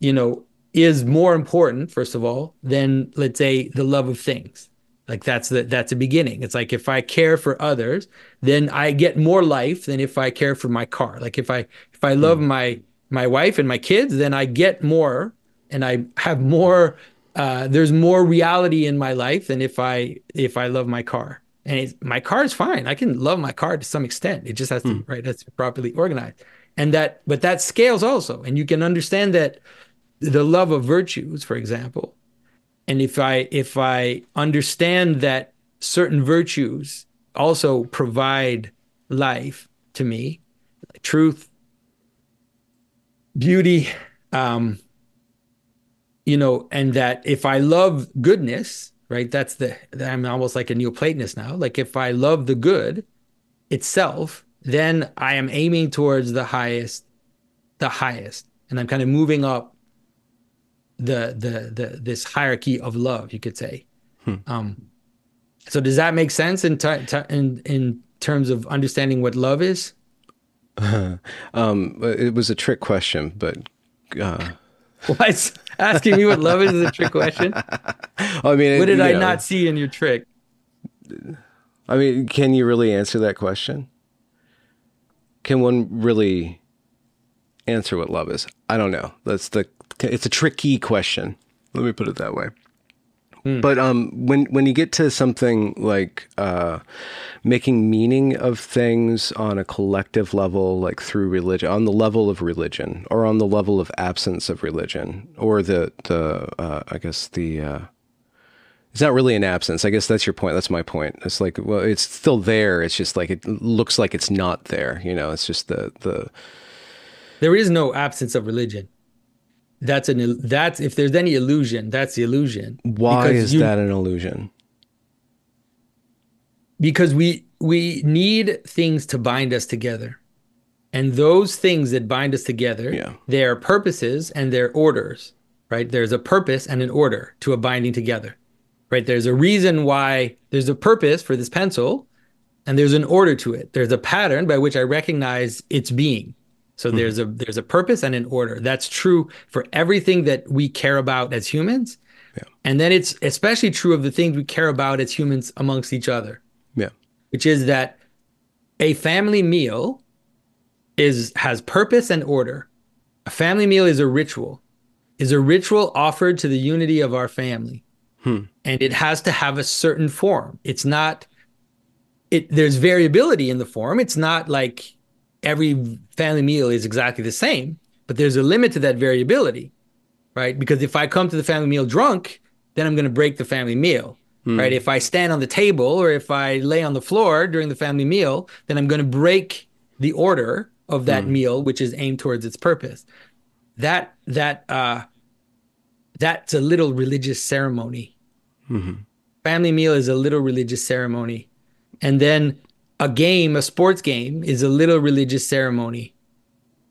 you know, is more important, first of all, than, let's say, the love of things. Like that's a beginning. It's like, if I care for others, then I get more life than if I care for my car. Like if I love my wife and my kids, then I get more and I have more, there's more reality in my life than if I love my car. And my car is fine. I can love my car to some extent. It just has to, right? That's properly organized. And but that scales also. And you can understand that the love of virtues, for example. And if I understand that certain virtues also provide life to me, like truth, beauty, and that if I love goodness, right? That's I'm almost like a Neoplatonist now. Like if I love the good itself, then I am aiming towards the highest, and I'm kind of moving up this hierarchy of love, you could say. So does that make sense in terms of understanding what love is? It was a trick question, but what's asking me what love is a trick question? I mean, what did I not see in your trick? I mean, can you really answer that question? Can one really answer what love is? I don't know. It's a tricky question. Let me put it that way. But when you get to something like making meaning of things on a collective level, like through religion, on the level of religion, or on the level of absence of religion, or it's not really an absence. I guess that's your point. That's my point. It's like, well, it's still there. It's just like, it looks like it's not there. You know, it's just there is no absence of religion. That's if there's any illusion, that's the illusion. Why is that an illusion? Because we need things to bind us together. And those things that bind us together, their purposes and their orders, right? There's a purpose and an order to a binding together. Right? There's a reason why there's a purpose for this pencil, and there's an order to it. There's a pattern by which I recognize its being. So there's a purpose and an order. That's true for everything that we care about as humans. Yeah. And then it's especially true of the things we care about as humans amongst each other. Yeah. Which is that a family meal has purpose and order. A family meal is a ritual offered to the unity of our family. And it has to have a certain form. It's not, there's variability in the form. It's not like every family meal is exactly the same, but there's a limit to that variability, right? Because if I come to the family meal drunk, then I'm going to break the family meal, right? If I stand on the table or if I lay on the floor during the family meal, then I'm going to break the order of that meal, which is aimed towards its purpose. That's a little religious ceremony. Family meal is a little religious ceremony. And then a sports game is a little religious ceremony.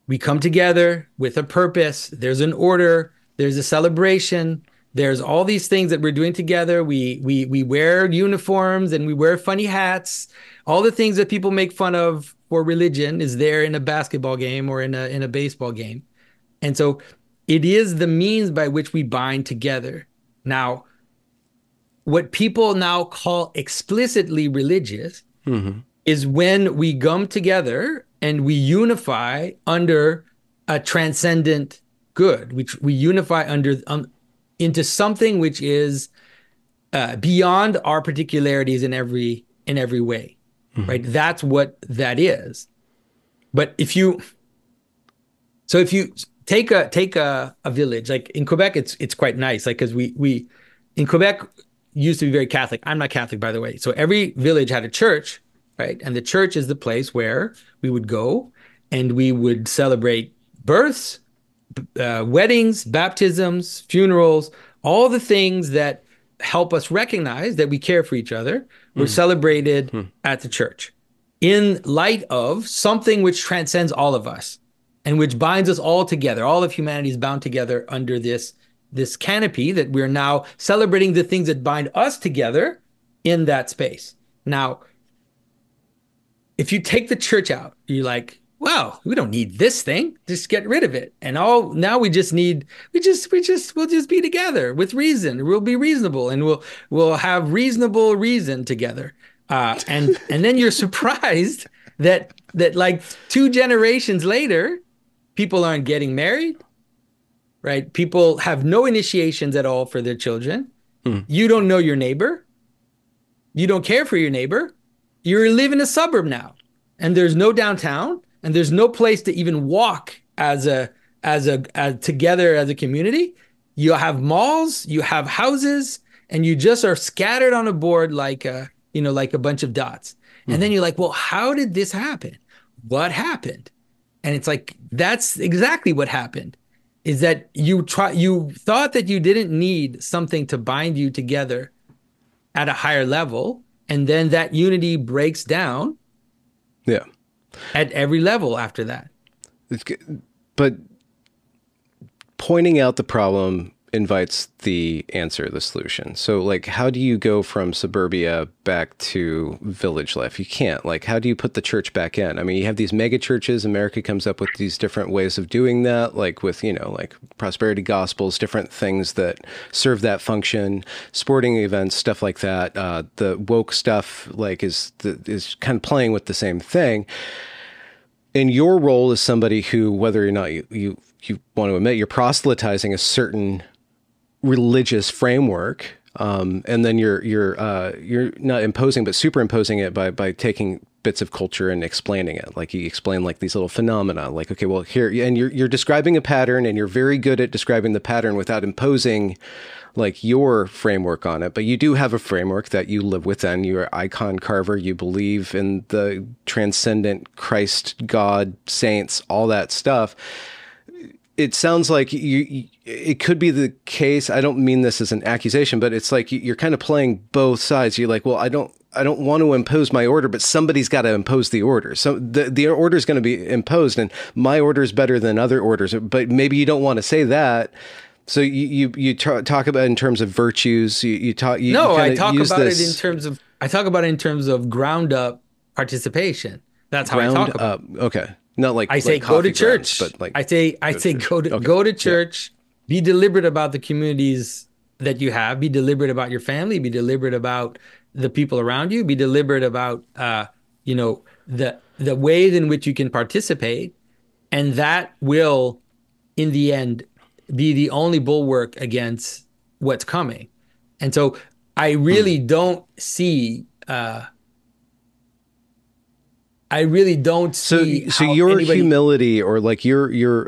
We come together with a purpose. There's an order. There's a celebration. There's all these things that we're doing together. We wear uniforms and we wear funny hats. All the things that people make fun of for religion is there in a basketball game or in a baseball game. And so it is the means by which we bind together. Now, what people now call explicitly religious is when we come together and we unify under a transcendent good, which we unify under into something which is beyond our particularities in every way, right? That's what that is. But if you take a village, like in Quebec, it's quite nice, like because we in Quebec used to be very Catholic. I'm not Catholic, by the way. So every village had a church. Right? And the church is the place where we would go and we would celebrate births, weddings, baptisms, funerals, all the things that help us recognize that we care for each other were celebrated at the church in light of something which transcends all of us and which binds us all together. All of humanity is bound together under this this canopy that we're now celebrating the things that bind us together in that space. Now, if you take the church out, you're like, wow, we don't need this thing. Just get rid of it. And all now we just need, we'll just be together with reason. We'll be reasonable and we'll have reasonable reason together. And then you're surprised that like two generations later, people aren't getting married, right? People have no initiations at all for their children. Mm. You don't know your neighbor. You don't care for your neighbor. You live in a suburb now, and there's no downtown, and there's no place to even walk as together as a community. You have malls, you have houses, and you just are scattered on a board like a bunch of dots. Mm-hmm. And then you're like, well, how did this happen? What happened? And it's like, that's exactly what happened, is that you thought that you didn't need something to bind you together at a higher level, and then that unity breaks down. Yeah. At every level after that. It's good. But pointing out the problem invites the answer, the solution. So like, how do you go from suburbia back to village life? You can't. Like, how do you put the church back in? I mean, you have these mega churches. America comes up with these different ways of doing that, like with, like prosperity gospels, different things that serve that function, sporting events, stuff like that. The woke stuff like is kind of playing with the same thing. And your role as somebody who, whether or not you want to admit, you're proselytizing a certain religious framework, and then you're not imposing, but superimposing it by taking bits of culture and explaining it. Like you explain like these little phenomena, like, okay, well here, and you're describing a pattern, and you're very good at describing the pattern without imposing like your framework on it. But you do have a framework that you live within. You're an icon carver. You believe in the transcendent Christ, God, saints, all that stuff. It sounds like it could be the case. I don't mean this as an accusation, but it's like you're kind of playing both sides. You're like, well, I don't want to impose my order, but somebody's got to impose the order. So the order is going to be imposed, and my order is better than other orders. But maybe you don't want to say that. So you talk about it in terms of virtues. I talk about it in terms of ground up participation. That's how I talk about it. Okay. Not like I say, like go to church. Grounds, but like go to church. Yeah. Be deliberate about the communities that you have. Be deliberate about your family. Be deliberate about the people around you. Be deliberate about the ways in which you can participate, and that will, in the end, be the only bulwark against what's coming. And so I really don't see. So your humility, or like you're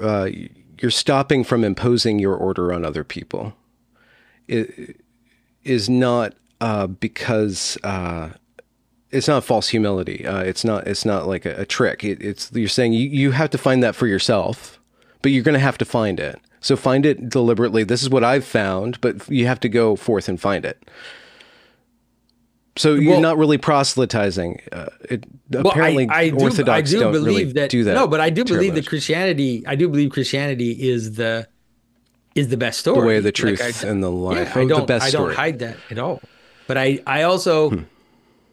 stopping from imposing your order on other people, is not because it's not false humility. It's not like a trick. It's you're saying you have to find that for yourself, but you're going to have to find it. So find it deliberately. This is what I've found, but you have to go forth and find it. So you're not really proselytizing. Apparently, Orthodox don't really do that. No, but I do believe that Christianity. I do believe Christianity is the best story, the way, the truth, and the life. Yeah, I don't hide that at all. But I also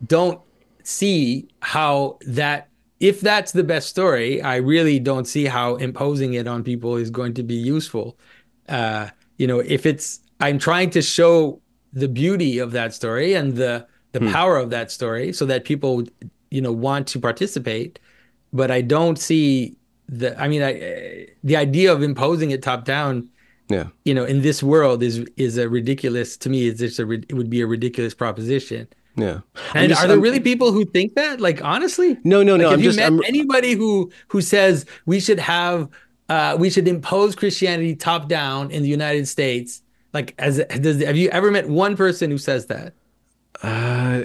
don't see how that. If that's the best story, I really don't see how imposing it on people is going to be useful. I'm trying to show the beauty of that story and the power of that story, so that people, want to participate. But I don't see the idea of imposing it top down. Yeah. In this world is a ridiculous to me. It would be a ridiculous proposition. Yeah. And are there really people who think that? Like, honestly? No. Have you met anybody who says we should impose Christianity top down in the United States? Like, have you ever met one person who says that?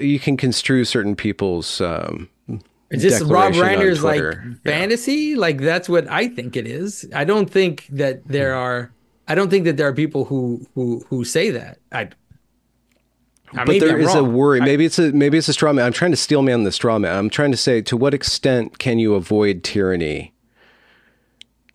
You can construe certain people's is this Rob Reiner's like fantasy? Yeah. Like, that's what I think it is. I don't think that there are. I don't think that there are people who say that. But there is a worry. Maybe it's a straw man. I'm trying to steel man the straw man. I'm trying to say, to what extent can you avoid tyranny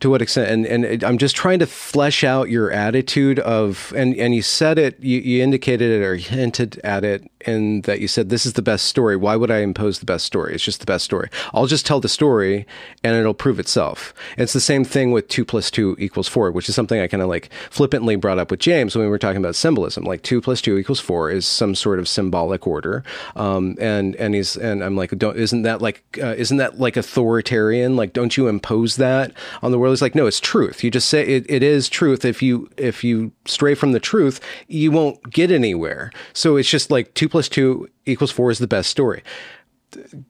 To what extent? And I'm just trying to flesh out your attitude of, and you said it, you indicated it or hinted at it, and that you said, this is the best story. Why would I impose the best story? It's just the best story. I'll just tell the story and it'll prove itself. It's the same thing with 2 + 2 = 4, which is something I kind of like flippantly brought up with James when we were talking about symbolism, like 2 + 2 = 4 is some sort of symbolic order. And I'm like, isn't that like authoritarian? Like, don't you impose that on the world? It's like, no, it's truth. You just say it is truth. If you stray from the truth, you won't get anywhere. So it's just like 2 + 2 = 4 is the best story.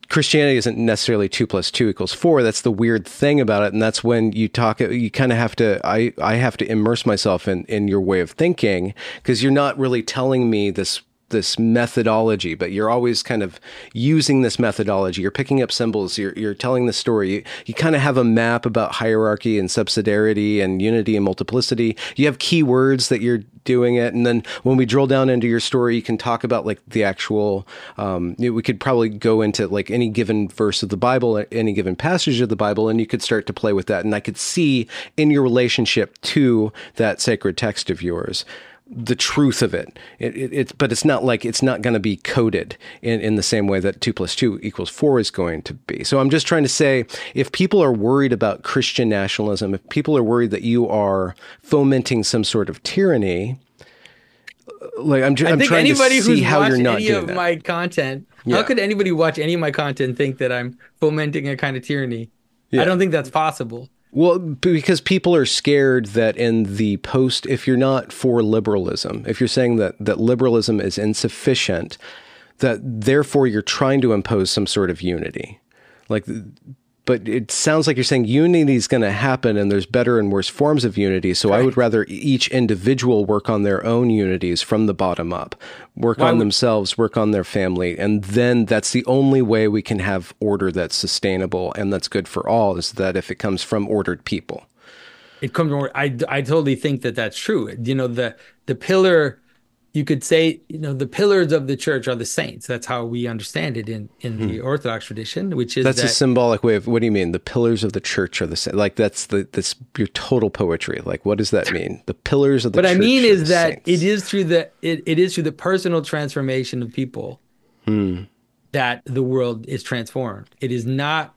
Christianity isn't necessarily 2 + 2 = 4. That's the weird thing about it. And that's when you talk, you kind of have to, I have to immerse myself in your way of thinking, because you're not really telling me this methodology, but you're always kind of using this methodology. You're picking up symbols. You're telling the story. You kind of have a map about hierarchy and subsidiarity and unity and multiplicity. You have keywords that you're doing it. And then when we drill down into your story, you can talk about like the actual, we could probably go into like any given verse of the Bible, any given passage of the Bible, and you could start to play with that. And I could see in your relationship to that sacred text of yours, the truth of it. But it's not like, it's not going to be coded in the same way that 2 + 2 = 4 is going to be. So I'm just trying to say, if people are worried about Christian nationalism, if people are worried that you are fomenting some sort of tyranny, like I'm trying to see how you're not doing that. I think anybody who's watched any of my content, yeah. How could anybody watch any of my content think that I'm fomenting a kind of tyranny? Yeah. I don't think that's possible. Well, because people are scared that in the post, if you're not for liberalism, if you're saying that liberalism is insufficient, that therefore you're trying to impose some sort of unity. Like, but it sounds like you're saying unity is going to happen and there's better and worse forms of unity. So right. I would rather each individual work on their own unities from the bottom up, work on themselves, work on their family. And then that's the only way we can have order that's sustainable and that's good for all, is that if it comes from ordered people. It comes from, I totally think that that's true. You know, the pillar, you could say, you know, the pillars of the church are the saints. That's how we understand it in the Orthodox tradition, which is that's a symbolic way of, what do you mean? The pillars of the church are the saints. Like that's that's your total poetry. Like, what does that mean? The pillars of the church. What I mean is that it is through the personal transformation of people that the world is transformed. It is not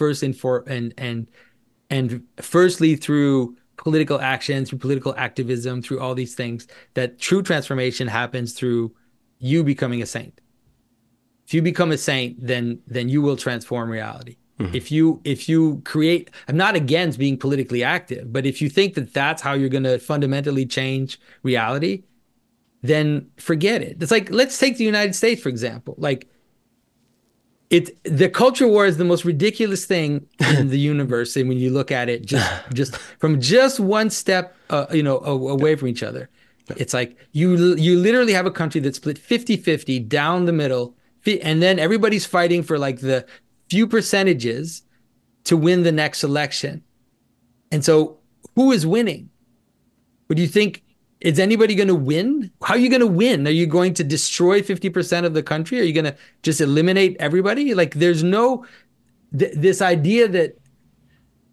first and for and firstly through political action, through political activism, through all these things, that true transformation happens through you becoming a saint. If you become a saint, then you will transform reality. Mm-hmm. If you create, I'm not against being politically active, but if you think that that's how you're going to fundamentally change reality, then forget it. It's like, let's take the United States, for example. Like, the culture war is the most ridiculous thing in the universe, and when you look at it, just from just one step, away from each other, it's like you literally have a country that's split 50-50 down the middle, and then everybody's fighting for like the few percentages to win the next election. And so, who is winning? Would you think? Is anybody going to win? How are you going to win? Are you going to destroy 50% of the country? Are you going to just eliminate everybody? Like, there's no, this idea that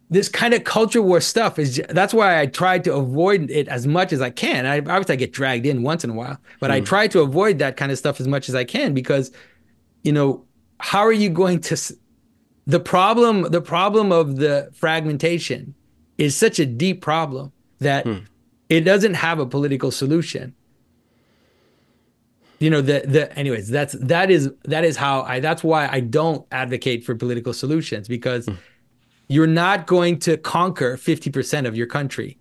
this kind of culture war stuff is, that's why I try to avoid it as much as I can. I obviously I get dragged in once in a while, but I try to avoid that kind of stuff as much as I can, because, you know, how are you going to, the problem of the fragmentation is such a deep problem that it doesn't have a political solution. You know, anyways, that is how that's why I don't advocate for political solutions, because you're not going to conquer 50% of your country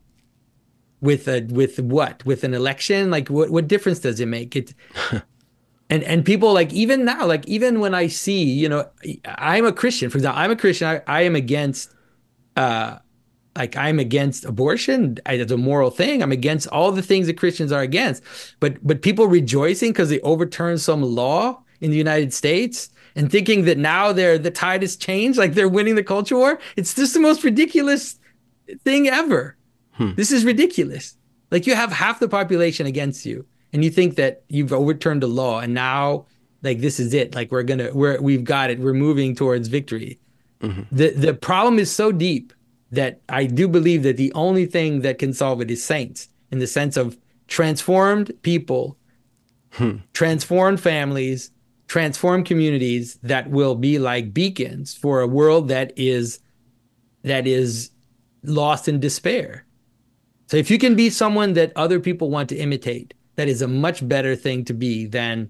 with an election. Like, what difference does it make? And people, like, even now, like, even when I see, you know, I'm a Christian, for example, I am against, I'm against abortion. It's a moral thing. I'm against all the things that Christians are against. But people rejoicing because they overturned some law in the United States and thinking that now the tide has changed, like they're winning the culture war. It's just the most ridiculous thing ever. This is ridiculous. Like, you have half the population against you, and you think that you've overturned a law, and now, like, this is it. Like, we've got it. We're moving towards victory. The problem is so deep that I do believe that the only thing that can solve it is saints, in the sense of transformed people, transformed families, transformed communities that will be like beacons for a world that is lost in despair. So if you can be someone that other people want to imitate, that is a much better thing to be than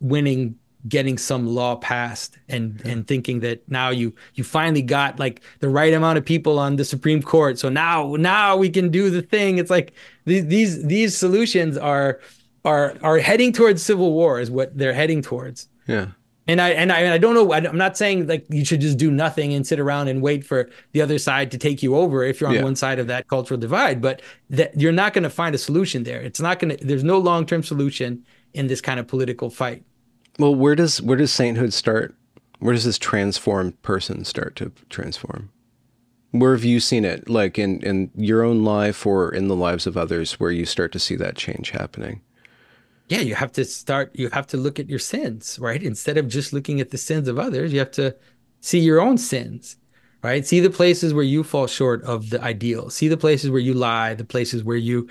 winning, getting some law passed and thinking that now you finally got like the right amount of people on the Supreme Court. So now we can do the thing. It's like these solutions are heading towards civil war is what they're heading towards. Yeah. And I don't know, I'm not saying like you should just do nothing and sit around and wait for the other side to take you over if you're on one side of that cultural divide, but that you're not going to find a solution there. There's no long-term solution in this kind of political fight. Well, where does sainthood start? Where does this transformed person start to transform? Where have you seen it, like in your own life or in the lives of others, where you start to see that change happening? Yeah, you have to look at your sins, right? Instead of just looking at the sins of others, you have to see your own sins, right? See the places where you fall short of the ideal. See the places where you lie, the places where you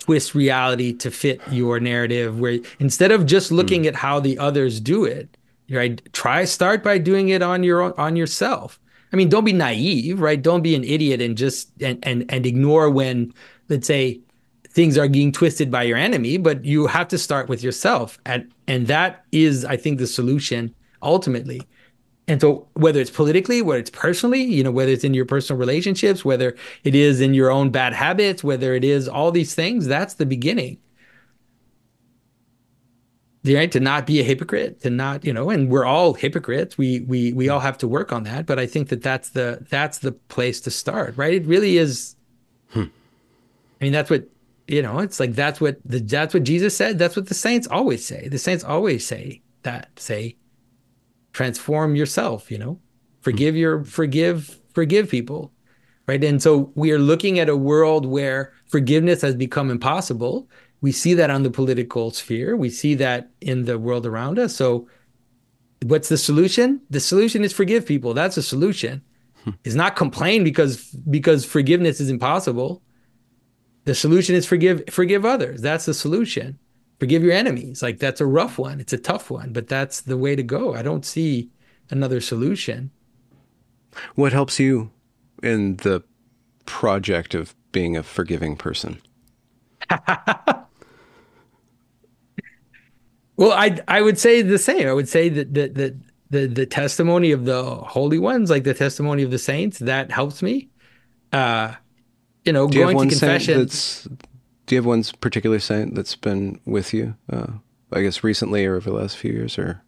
twist reality to fit your narrative, where instead of just looking at how the others do it, right? Start by doing it on your own, on yourself. I mean, don't be naive, right? Don't be an idiot and just and ignore when, let's say, things are being twisted by your enemy, but you have to start with yourself. And that is, I think, the solution ultimately. And so whether it's politically, whether it's personally, you know, whether it's in your personal relationships, whether it is in your own bad habits, whether it is all these things, that's the beginning. Right? To not be a hypocrite, to not, you know, and we're all hypocrites. We all have to work on that. But I think that's the place to start, right? It really is. I mean, that's what, you know, it's like, that's what Jesus said. That's what the saints always say. The saints always say that, transform yourself, you know, forgive people, right? And so we are looking at a world where forgiveness has become impossible. We see that on the political sphere. We see that in the world around us. So what's the solution? The solution is forgive people. That's the solution. It's not complain because forgiveness is impossible. The solution is forgive others. That's the solution. Forgive your enemies. Like, that's a rough one. It's a tough one, but that's the way to go. I don't see another solution. What helps you in the project of being a forgiving person? Well, I would say the same. I would say that the testimony of the holy ones, like the testimony of the saints, that helps me. You know, going to confession. Do you have one particular saint that's been with you, I guess recently or over the last few years or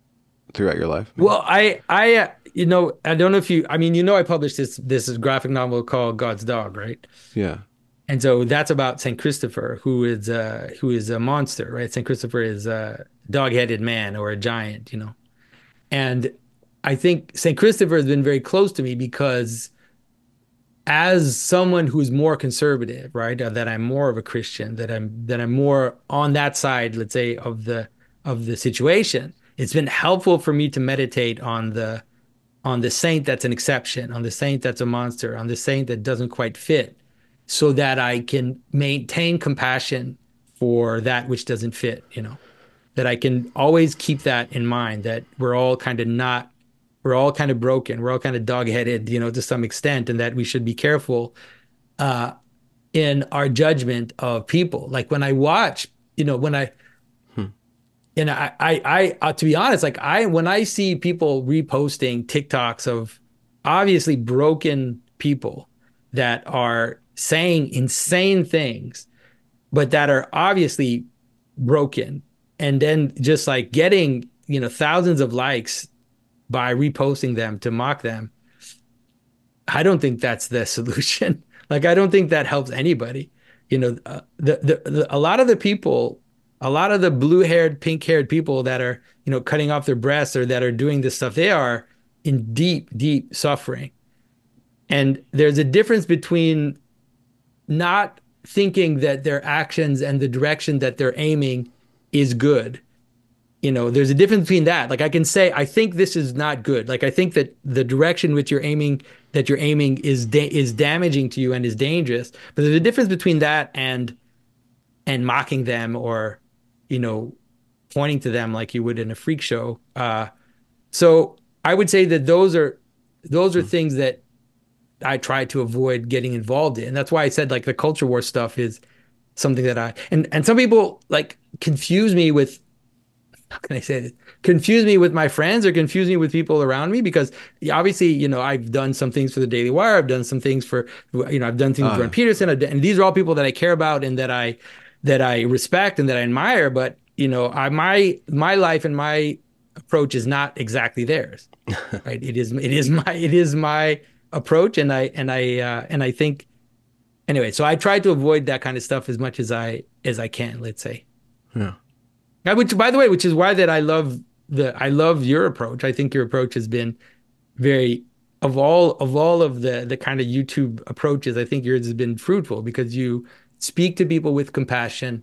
throughout your life? Maybe? Well, I you know, I don't know if you, I mean, you know, I published this graphic novel called God's Dog, right? Yeah. And so that's about St. Christopher, who is a monster, right? St. Christopher is a dog-headed man or a giant, you know? And I think St. Christopher has been very close to me because, as someone who's more conservative, right, that I'm more of a Christian, that I'm more on that side, let's say, of the situation, it's been helpful for me to meditate on the saint that's an exception, on the saint that's a monster, on the saint that doesn't quite fit, so that I can maintain compassion for that which doesn't fit, you know, that I can always keep that in mind, that we're all kind of broken. We're all kind of dog-headed, you know, to some extent, and that we should be careful in our judgment of people. Like when I watch, you know, and I to be honest, like when I see people reposting TikToks of obviously broken people that are saying insane things, but that are obviously broken, and then just like getting, you know, thousands of likes by reposting them to mock them, I don't think that's the solution. Like, I don't think that helps anybody. You know, a lot of the people, a lot of the blue-haired, pink-haired people that are, you know, cutting off their breasts or that are doing this stuff, they are in deep, deep suffering. And there's a difference between not thinking that their actions and the direction that they're aiming is good, you know, there's a difference between that. Like I can say, I think this is not good. Like I think that the direction which you're aiming is damaging to you and is dangerous. But there's a difference between that and mocking them or, you know, pointing to them like you would in a freak show. So I would say that those are things that I try to avoid getting involved in. That's why I said like the culture war stuff is something that and some people like confuse me with, how can I say this? Confuse me with my friends or confuse me with people around me, because obviously, you know, I've done some things for the Daily Wire. I've done some things for, you know, I've done things for Jordan Peterson. And these are all people that I care about and that I respect and that I admire. But, you know, my life and my approach is not exactly theirs, right? It is my approach. And I think anyway, so I try to avoid that kind of stuff as much as I can, let's say. Yeah. Which is why that I love your approach. I think your approach has been very, of the kind of YouTube approaches, I think yours has been fruitful, because you speak to people with compassion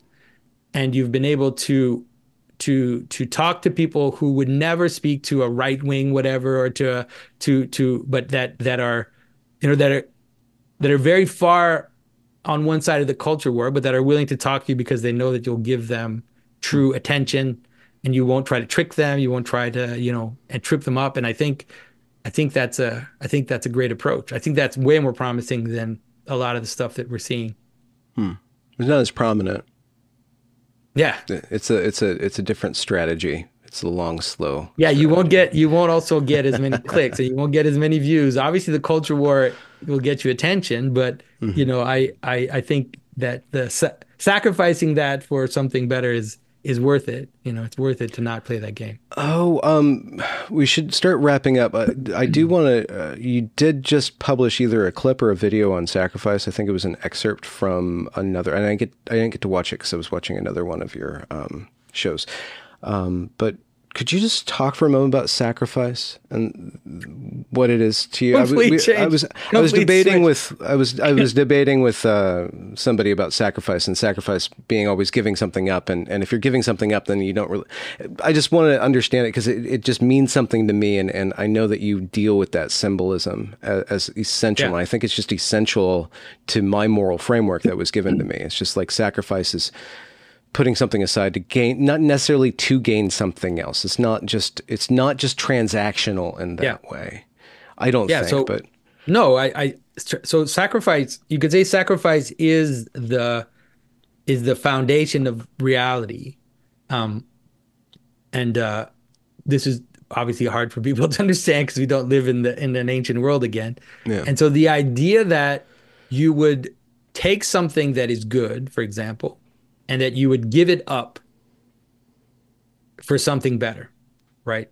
and you've been able to talk to people who would never speak to a right wing whatever, or but that are very far on one side of the culture war, but that are willing to talk to you because they know that you'll give them true attention and you won't try to trick them, you won't try to, you know, and trip them up. And I think that's a great approach. I think that's way more promising than a lot of the stuff that we're seeing. It's not as prominent. Yeah. It's a different strategy. It's a long, slow. Yeah. Strategy. You won't also get as many clicks and you won't get as many views. Obviously the culture war will get you attention, but you know, I think that the sacrificing that for something better is worth it. You know, it's worth it to not play that game. We should start wrapping up. I do want to, you did just publish either a clip or a video on sacrifice. I think it was an excerpt from another, and I didn't get to watch it because I was watching another one of your shows. But could you just talk for a moment about sacrifice and what it is to you? I was debating with somebody about sacrifice and sacrifice being always giving something up. And if you're giving something up, then you don't really, I just want to understand it because it just means something to me. And I know that you deal with that symbolism as essential. Yeah. And I think it's just essential to my moral framework that was given to me. It's just like sacrifice is putting something aside to gain, not necessarily to gain something else. It's not just transactional in that way. I don't think, so, but no, so sacrifice, you could say sacrifice is the foundation of reality. And this is obviously hard for people to understand because we don't live in an ancient world again. Yeah. And so the idea that you would take something that is good, for example, and that you would give it up for something better, right?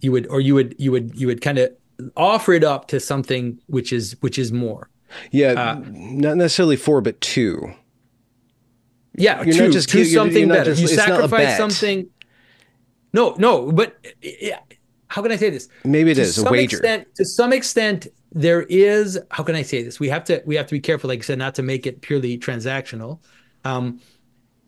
You would kind of offer it up to something which is more. Yeah, not necessarily for, but to. Yeah, you're to, not just, to you're, something you're not better. Just, you sacrifice something. No, but how can I say this? Maybe it is a wager. To some extent, there is. How can I say this? We have to be careful, like I said, not to make it purely transactional.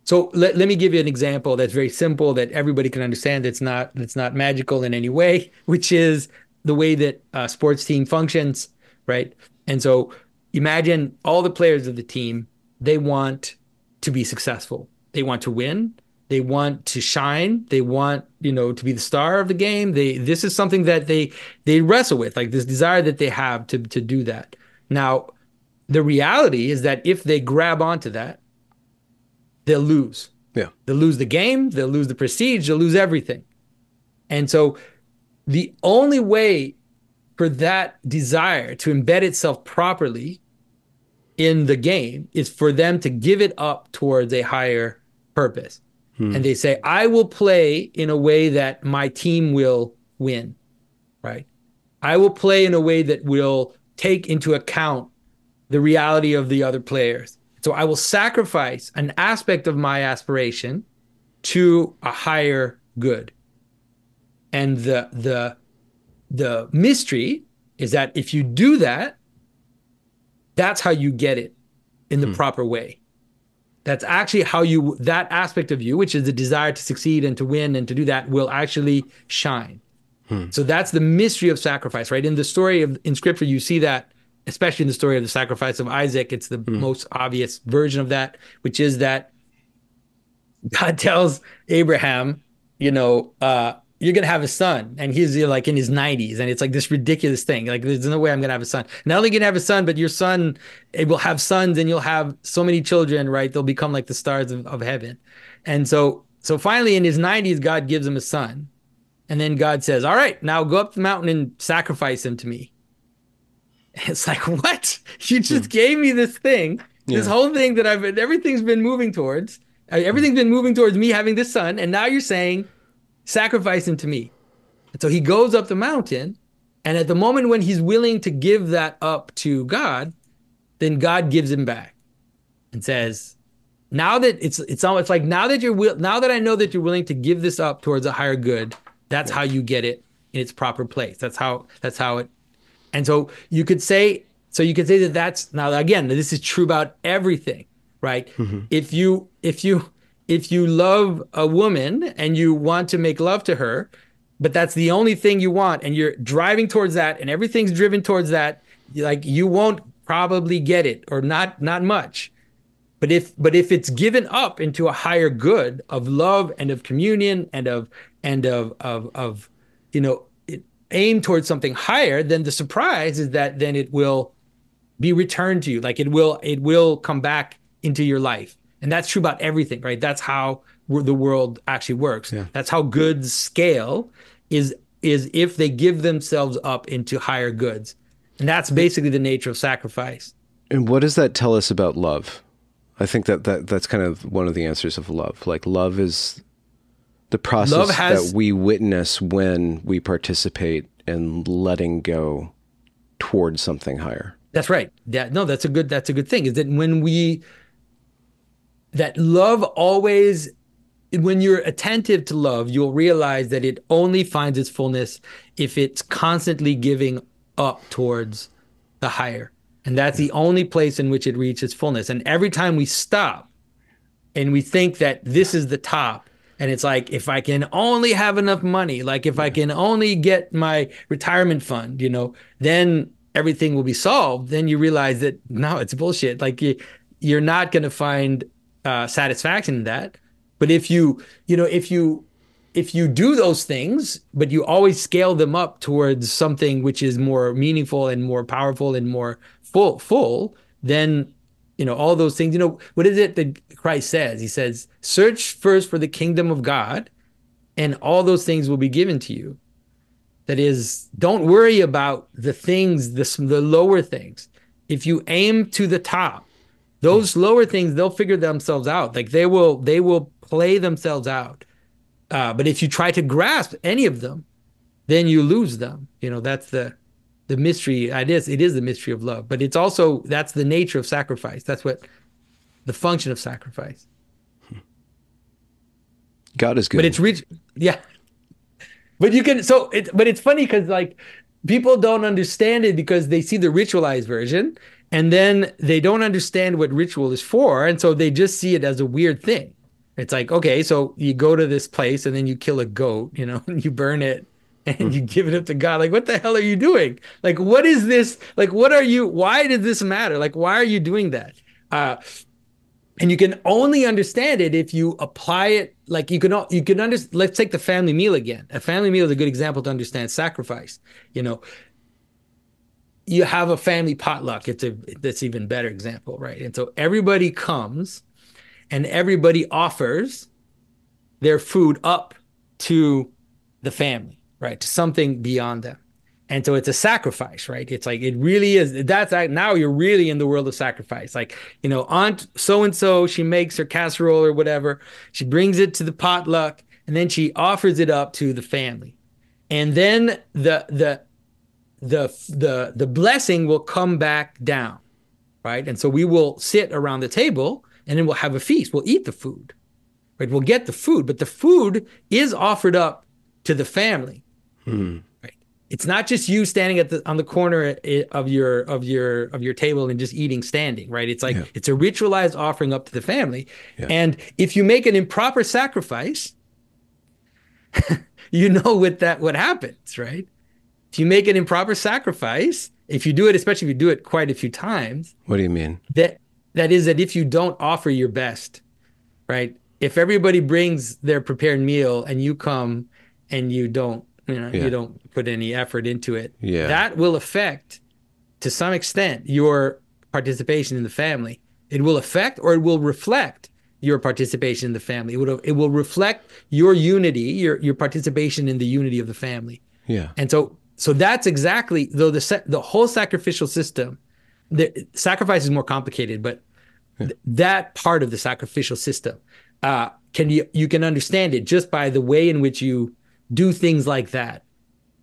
So let me give you an example that's very simple that everybody can understand. It's not magical in any way, which is the way that a sports team functions, right? And so imagine all the players of the team, they want to be successful. They want to win. They want to shine. They want, you know, to be the star of the game. This is something that they wrestle with, like this desire that they have to do that. Now, the reality is that if they grab onto that, they'll lose. Yeah. They'll lose the game. They'll lose the prestige. They'll lose everything. And so the only way for that desire to embed itself properly in the game is for them to give it up towards a higher purpose. And they say, I will play in a way that my team will win, right? I will play in a way that will take into account the reality of the other players. So I will sacrifice an aspect of my aspiration to a higher good. And the mystery is that if you do that, that's how you get it in the proper way. That's actually how you, that aspect of you, which is the desire to succeed and to win and to do that, will actually shine. Hmm. So that's the mystery of sacrifice, right? In the story of, in scripture, you see that, especially in the story of the sacrifice of Isaac, it's the most obvious version of that, which is that God tells Abraham, you know, you're going to have a son, and he's like in his 90s. And it's like this ridiculous thing. Like, there's no way I'm going to have a son. Not only going to have a son, but your son, it will have sons, and you'll have so many children, right? They'll become like the stars of heaven. And so finally in his 90s, God gives him a son. And then God says, all right, now go up the mountain and sacrifice him to me. And it's like, what? You just gave me this thing, this whole thing that everything's been moving towards. Everything's been moving towards me having this son. And now you're saying, sacrifice him to me. And so he goes up the mountain, and at the moment when he's willing to give that up to God, then God gives him back and says, now that it's almost like, now that I know that you're willing to give this up towards a higher good, that's how you get it in its proper place. That's how it. And so you could say that that's, now again, this is true about everything, right? Mm-hmm. If you love a woman and you want to make love to her, but that's the only thing you want, and you're driving towards that, and everything's driven towards that, like, you won't probably get it, or not much. But if it's given up into a higher good of love and of communion and of you know, aim towards something higher, then the surprise is that then it will be returned to you. Like, it will come back into your life. And that's true about everything, right? That's how the world actually works. Yeah. That's how goods scale, is if they give themselves up into higher goods. And that's basically the nature of sacrifice. And what does that tell us about love? I think that's kind of one of the answers of love. Like, love is the process that we witness when we participate in letting go towards something higher. That's right. That's a good thing, is that that love always, when you're attentive to love, you'll realize that it only finds its fullness if it's constantly giving up towards the higher. And that's the only place in which it reaches fullness. And every time we stop and we think that this is the top, and it's like, if I can only have enough money, like if I can only get my retirement fund, you know, then everything will be solved. Then you realize that, no, it's bullshit. Like, you're not going to find satisfaction in that. But if you do those things, but you always scale them up towards something which is more meaningful and more powerful and more full, then, you know, all those things, you know, what is it that Christ says? He says, search first for the kingdom of God, and all those things will be given to you. That is, don't worry about the things, the lower things. If you aim to the top, those lower things, they'll figure themselves out. Like, they will play themselves out. But if you try to grasp any of them, then you lose them. You know, that's the mystery. It is the mystery of love. But it's also, that's the nature of sacrifice. That's what the function of sacrifice. God is good. But it's rich. Yeah. But you can, but it's funny because, like, people don't understand it because they see the ritualized version. And then they don't understand what ritual is for. And so they just see it as a weird thing. It's like, okay, so you go to this place and then you kill a goat, you know, and you burn it and you give it up to God. Like, what the hell are you doing? Like, what is this? Like, what are you? Why does this matter? Like, why are you doing that? And you can only understand it if you apply it. Like, you can understand. Let's take the family meal again. A family meal is a good example to understand sacrifice, you know. You have a family potluck. That's even better example, right? And so everybody comes and everybody offers their food up to the family, right? To something beyond them. And so it's a sacrifice, right? It's like, it really is. That's like, now you're really in the world of sacrifice. Like, you know, Aunt so-and-so, she makes her casserole or whatever. She brings it to the potluck and then she offers it up to the family. And then the blessing will come back down, right? And so we will sit around the table and then we'll have a feast. We'll eat the food, right? We'll get the food, but the food is offered up to the family, right? It's not just you standing at the on the corner of your table and just eating standing, right? It's like it's a ritualized offering up to the family. Yeah. And if you make an improper sacrifice, you know what happens, right? If you make an improper sacrifice, if you do it, especially if you do it quite a few times. What do you mean? That is that if you don't offer your best, right? If everybody brings their prepared meal and you come and you don't, you don't put any effort into it, that will affect, to some extent, your participation in the family. It will affect or it will reflect your participation in the family. It will reflect your unity, your participation in the unity of the family. Yeah. And so that's exactly, though the whole sacrificial system, the sacrifice is more complicated, but that part of the sacrificial system, you can understand it just by the way in which you do things like that,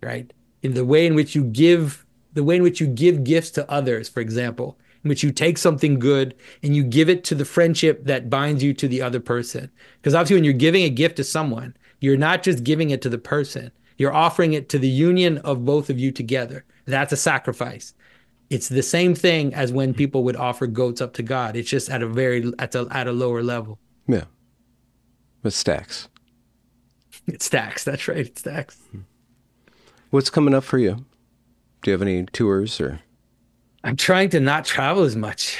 right? In the way in which you give, gifts to others, for example, in which you take something good and you give it to the friendship that binds you to the other person. Because obviously when you're giving a gift to someone, you're not just giving it to the person, you're offering it to the union of both of you together. That's a sacrifice. It's the same thing as when people would offer goats up to God. It's just at a lower level. Yeah. It stacks. It stacks. That's right. It stacks. What's coming up for you? Do you have any tours or? I'm trying to not travel as much.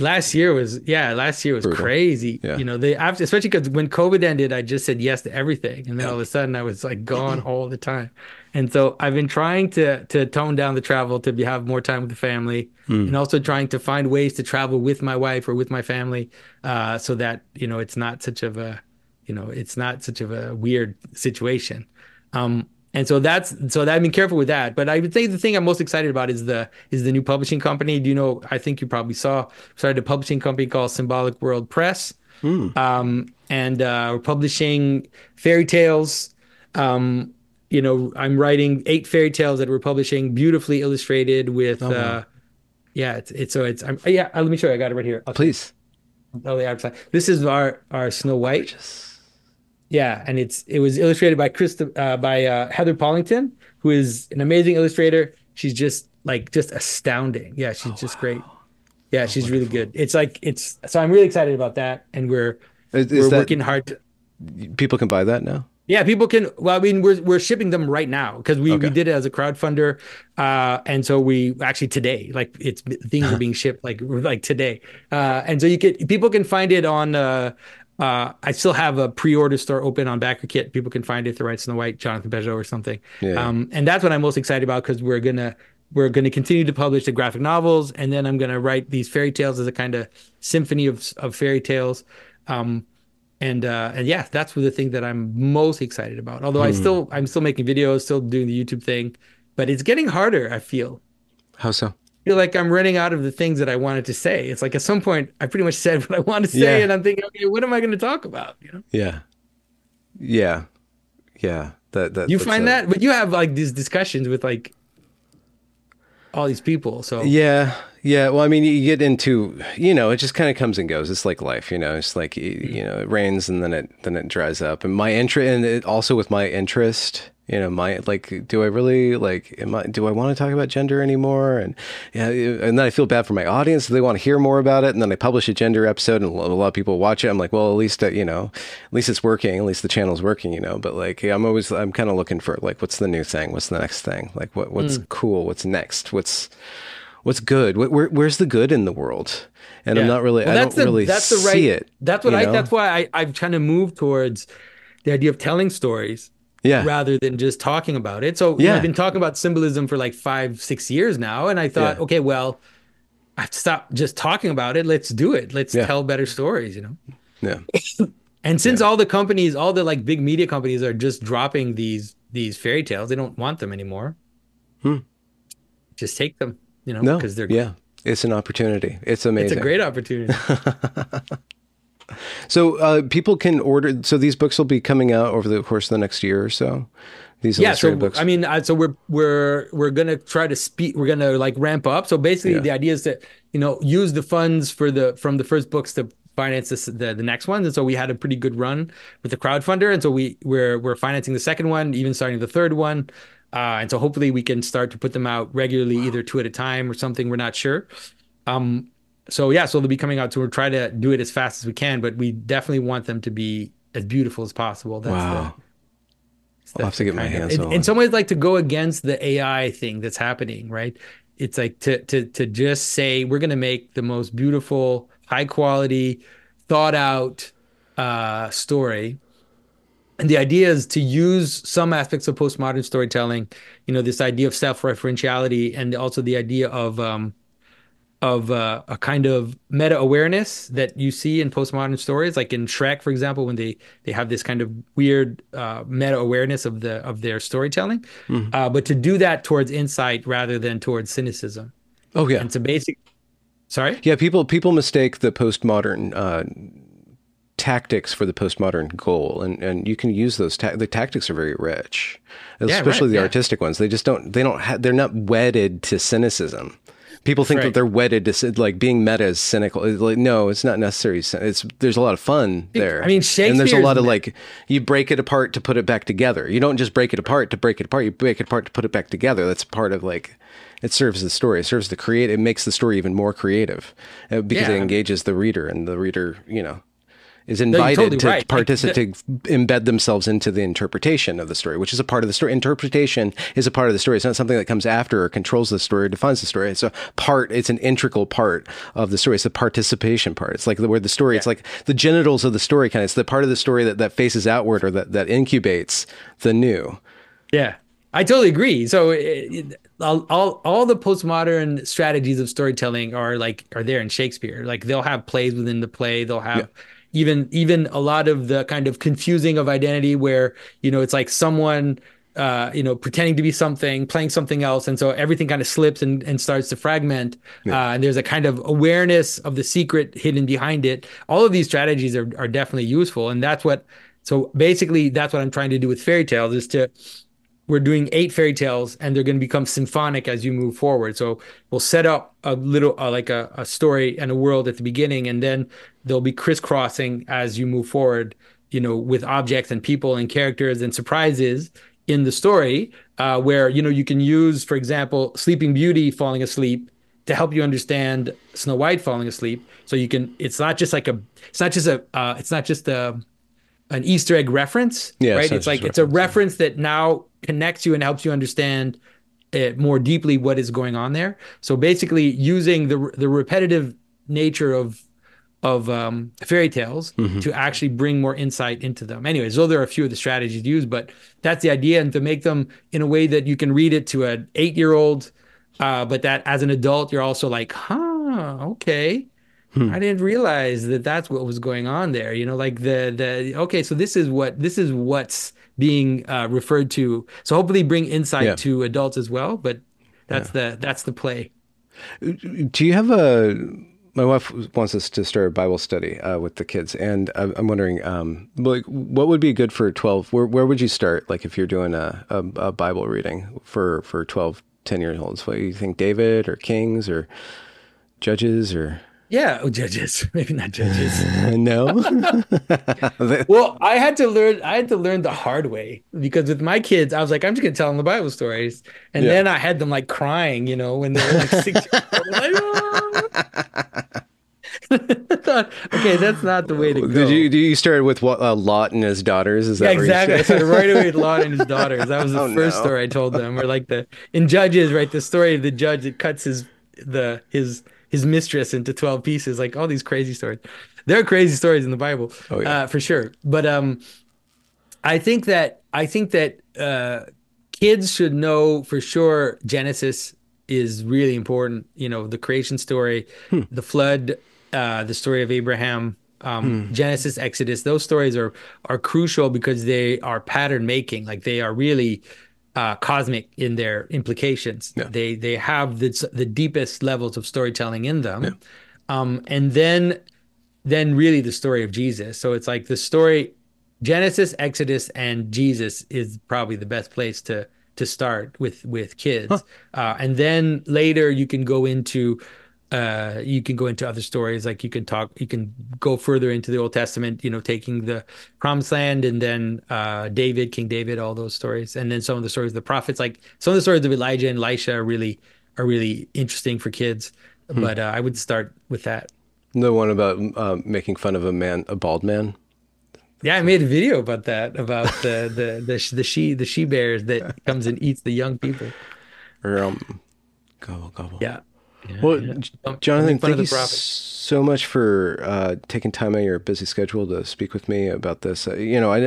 Last year was brutal. Crazy. Yeah. You know, especially because when COVID ended, I just said yes to everything. And then all of a sudden I was like gone all the time. And so I've been trying to tone down the travel to have more time with the family and also trying to find ways to travel with my wife or with my family so that, it's not such of a, weird situation. So I've been careful with that. But I would say the thing I'm most excited about is the new publishing company. I think you probably started a publishing company called Symbolic World Press. And we're publishing fairy tales. I'm writing 8 fairy tales that we're publishing, beautifully illustrated with let me show you. I got it right here. Please. This is our Snow White. Yeah, and it was illustrated by Heather Pollington, who is an amazing illustrator. She's just astounding. Yeah, she's great. Yeah, she's wonderful. Really good. So I'm really excited about that, and we're working hard. People can buy that now? Yeah, people can. Well, I mean, we're shipping them right now because we did it as a crowdfunder, and so we actually today, things are being shipped like today, and so people can find it on. I still have a pre-order store open on BackerKit. People can find it through Rites in the White, Jonathan Pageau, or something. Yeah. And that's what I'm most excited about because we're gonna continue to publish the graphic novels, and then I'm gonna write these fairy tales as a kind of symphony of fairy tales. And that's the thing that I'm most excited about. Although I'm still making videos, still doing the YouTube thing, but it's getting harder, I feel. How so? I feel like I'm running out of the things that I wanted to say. It's like at some point I pretty much said what I want to say and I'm thinking, okay, what am I going to talk about? Yeah. Yeah. Yeah. You find that? But you have these discussions with all these people, so. Yeah. Well, I mean, you get into, it just kind of comes and goes. It's like life, it's like, it rains and then it dries up. And my interest, do I really do I want to talk about gender anymore? And and then I feel bad for my audience. They want to hear more about it. And then I publish a gender episode and a lot of people watch it. I'm like, well, at least it's working. At least the channel's working, but I'm kind of looking for what's the new thing? What's the next thing? What's cool? What's next? What's good? Where's the good in the world? And I'm not really, see it. That's why I'm trying to move towards the idea of telling stories. Yeah. Rather than just talking about it. So I've been talking about symbolism for 5-6 years now. And I thought, okay, well, I have to stop just talking about it. Let's do it. Let's tell better stories, Yeah. And since all the companies, all the big media companies are just dropping these fairy tales, they don't want them anymore. Just take them, because they're good. Yeah. It's an opportunity. It's amazing. It's a great opportunity. So people can order. So these books will be coming out over the course of the next year or so. These illustrated books. I mean, so we're gonna try to speed. We're gonna ramp up. So basically, the idea is that use the funds from the first books to finance the next ones. And so we had a pretty good run with the crowdfunder, and so we're financing the second one, even starting the third one. And so hopefully we can start to put them out regularly, either two at a time or something. We're not sure. So yeah, so they'll be coming out. So we'll try to do it as fast as we can, but we definitely want them to be as beautiful as possible. That's I'll have to get my hands on it. In some ways, like to go against the AI thing that's happening, right? It's like to just say, we're going to make the most beautiful, high quality, thought out story. And the idea is to use some aspects of postmodern storytelling, you know, this idea of self-referentiality, and also the idea of a kind of meta-awareness that you see in postmodern stories, like in Shrek, for example, when they have this kind of weird meta-awareness of their storytelling, but to do that towards insight rather than towards cynicism. Oh yeah, and so basic. Sorry. Yeah, people mistake the postmodern tactics for the postmodern goal, and you can use those. The tactics are very rich, especially the artistic ones. They just they're not wedded to cynicism. People think that they're wedded to, like, being meta is cynical. Like, no, it's not necessarily. There's a lot of fun there. I mean, Shakespeare. And there's a lot of, like, you break it apart to put it back together. You don't just break it apart to break it apart. You break it apart to put it back together. That's part of, like, it serves the story. It serves the create. It makes the story even more creative because it engages the reader, and the reader, you know, is invited to participate, to embed themselves into the interpretation of the story, which is a part of the story. Interpretation is a part of the story. It's not something that comes after or controls the story or defines the story. It's a part, it's an integral part of the story. It's the participation part. It's like the word, the story, it's like the genitals of the story, kind of. It's the part of the story that faces outward, or that incubates the new. Yeah, I totally agree. So all the postmodern strategies of storytelling are there in Shakespeare. Like, they'll have plays within the play. They'll have... Yeah. Even a lot of the kind of confusing of identity, where, you know, it's like someone, you know, pretending to be something, playing something else. And so everything kind of slips and starts to fragment. Yeah. And there's a kind of awareness of the secret hidden behind it. All of these strategies are definitely useful. And that's what I'm trying to do with fairy tales is we're doing 8 fairy tales, and they're going to become symphonic as you move forward. So we'll set up a little, like a story and a world at the beginning, and then they'll be crisscrossing as you move forward, you know, with objects and people and characters and surprises in the story, where, you know, you can use, for example, Sleeping Beauty falling asleep to help you understand Snow White falling asleep. So you can, it's not just an Easter egg reference, right? It's like, it's a reference that now connects you and helps you understand it more deeply what is going on there. So basically using the repetitive nature of fairy tales to actually bring more insight into them. Anyways, though there are a few of the strategies used, but that's the idea, and to make them in a way that you can read it to an 8-year-old, but that as an adult, you're also like, okay. I didn't realize that that's what was going on there. You know, like so this is what's being referred to. So hopefully bring insight to adults as well, but that's the play. Do you have my wife wants us to start a Bible study with the kids. And I'm wondering, like, what would be good for 12? Where would you start? Like, if you're doing a Bible reading for 12, 10-year-olds, what do you think? David or Kings or Judges or... Yeah. Oh, Judges. Maybe not Judges. No. Well, I had to learn the hard way, because with my kids, I was like, I'm just going to tell them the Bible stories. And then I had them, like, crying, you know, when they were like 6 years old. Like, okay, that's not the way to go. Do you start with Lot and his daughters? Is that exactly? I started right away with Lot and his daughters. That was the first story I told them. Or like in Judges, right? The story of the judge that cuts his mistress into 12 pieces, like all these crazy stories. There are crazy stories in the Bible, for sure. But I think that kids should know for sure Genesis is really important. You know, the creation story, the flood, the story of Abraham, Genesis, Exodus. Those stories are crucial because they are pattern making. Like, they are really cosmic in their implications. Yeah. They have the deepest levels of storytelling in them. Yeah. And then really the story of Jesus. So it's like the story, Genesis, Exodus, and Jesus is probably the best place to start with kids. And then later you can go into You can go into other stories, like you can go further into the Old Testament, you know, taking the Promised Land, and then David, King David, all those stories. And then some of the stories of the prophets, like some of the stories of Elijah and Elisha are really interesting for kids. Hmm. But I would start with that. The one about making fun of a bald man. Yeah, I made a video about that, about the she bears that comes and eats the young people. Gobble, gobble. Yeah. Yeah, well, yeah. Jonathan, thank you so much for taking time out of your busy schedule to speak with me about this. You know, I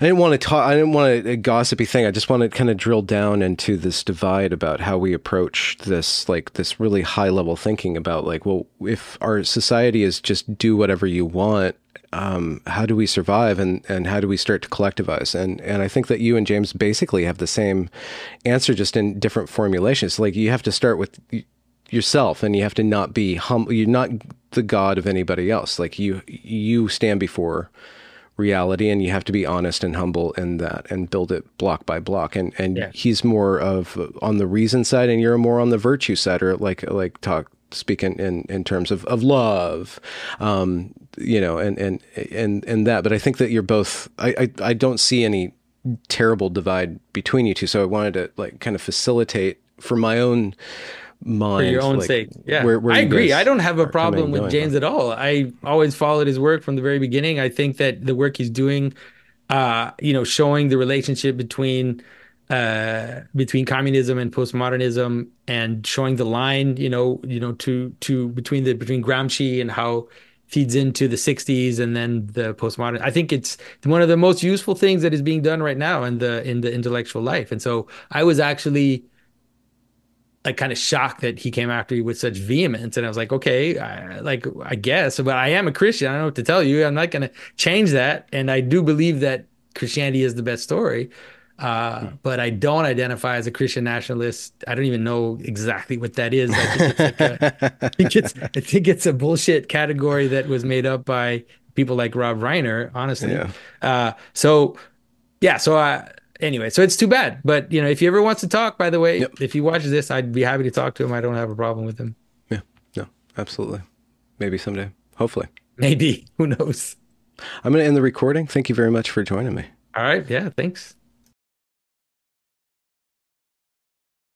didn't want to talk. I didn't want a gossipy thing. I just want to kind of drill down into this divide about how we approach this, like this really high level thinking about, like, well, if our society is just do whatever you want, how do we survive, and how do we start to collectivize? And I think that you and James basically have the same answer, just in different formulations. Like, you have to start with yourself, and you have to not be humble. You're not the god of anybody else. Like, you stand before reality, and you have to be honest and humble in that, and build it block by block. And yeah. He's more of on the reason side, and you're more on the virtue side, or like speaking in terms of love, you know, and that. But I think that you're both. I don't see any terrible divide between you two. So I wanted to like kind of facilitate for my own mind, for your own sake. Yeah, where I agree. I don't have a problem with James at all. I always followed his work from the very beginning. I think that the work he's doing, you know, showing the relationship between communism and postmodernism, and showing the line, you know, to between Gramsci and how it feeds into the 60s and then the postmodern. I think it's one of the most useful things that is being done right now in the intellectual life. And so I was actually like kind of shocked that he came after you with such vehemence. And I was like, okay, I guess, but I am a Christian. I don't know what to tell you. I'm not going to change that. And I do believe that Christianity is the best story. But I don't identify as a Christian nationalist. I don't even know exactly what that is. I think it's a bullshit category that was made up by people like Rob Reiner, honestly. Yeah. Anyway, so it's too bad. But, you know, if he ever wants to talk, by the way, yep. If he watches this, I'd be happy to talk to him. I don't have a problem with him. Yeah, no, absolutely. Maybe someday, hopefully. Maybe, who knows? I'm going to end the recording. Thank you very much for joining me. All right, yeah, thanks.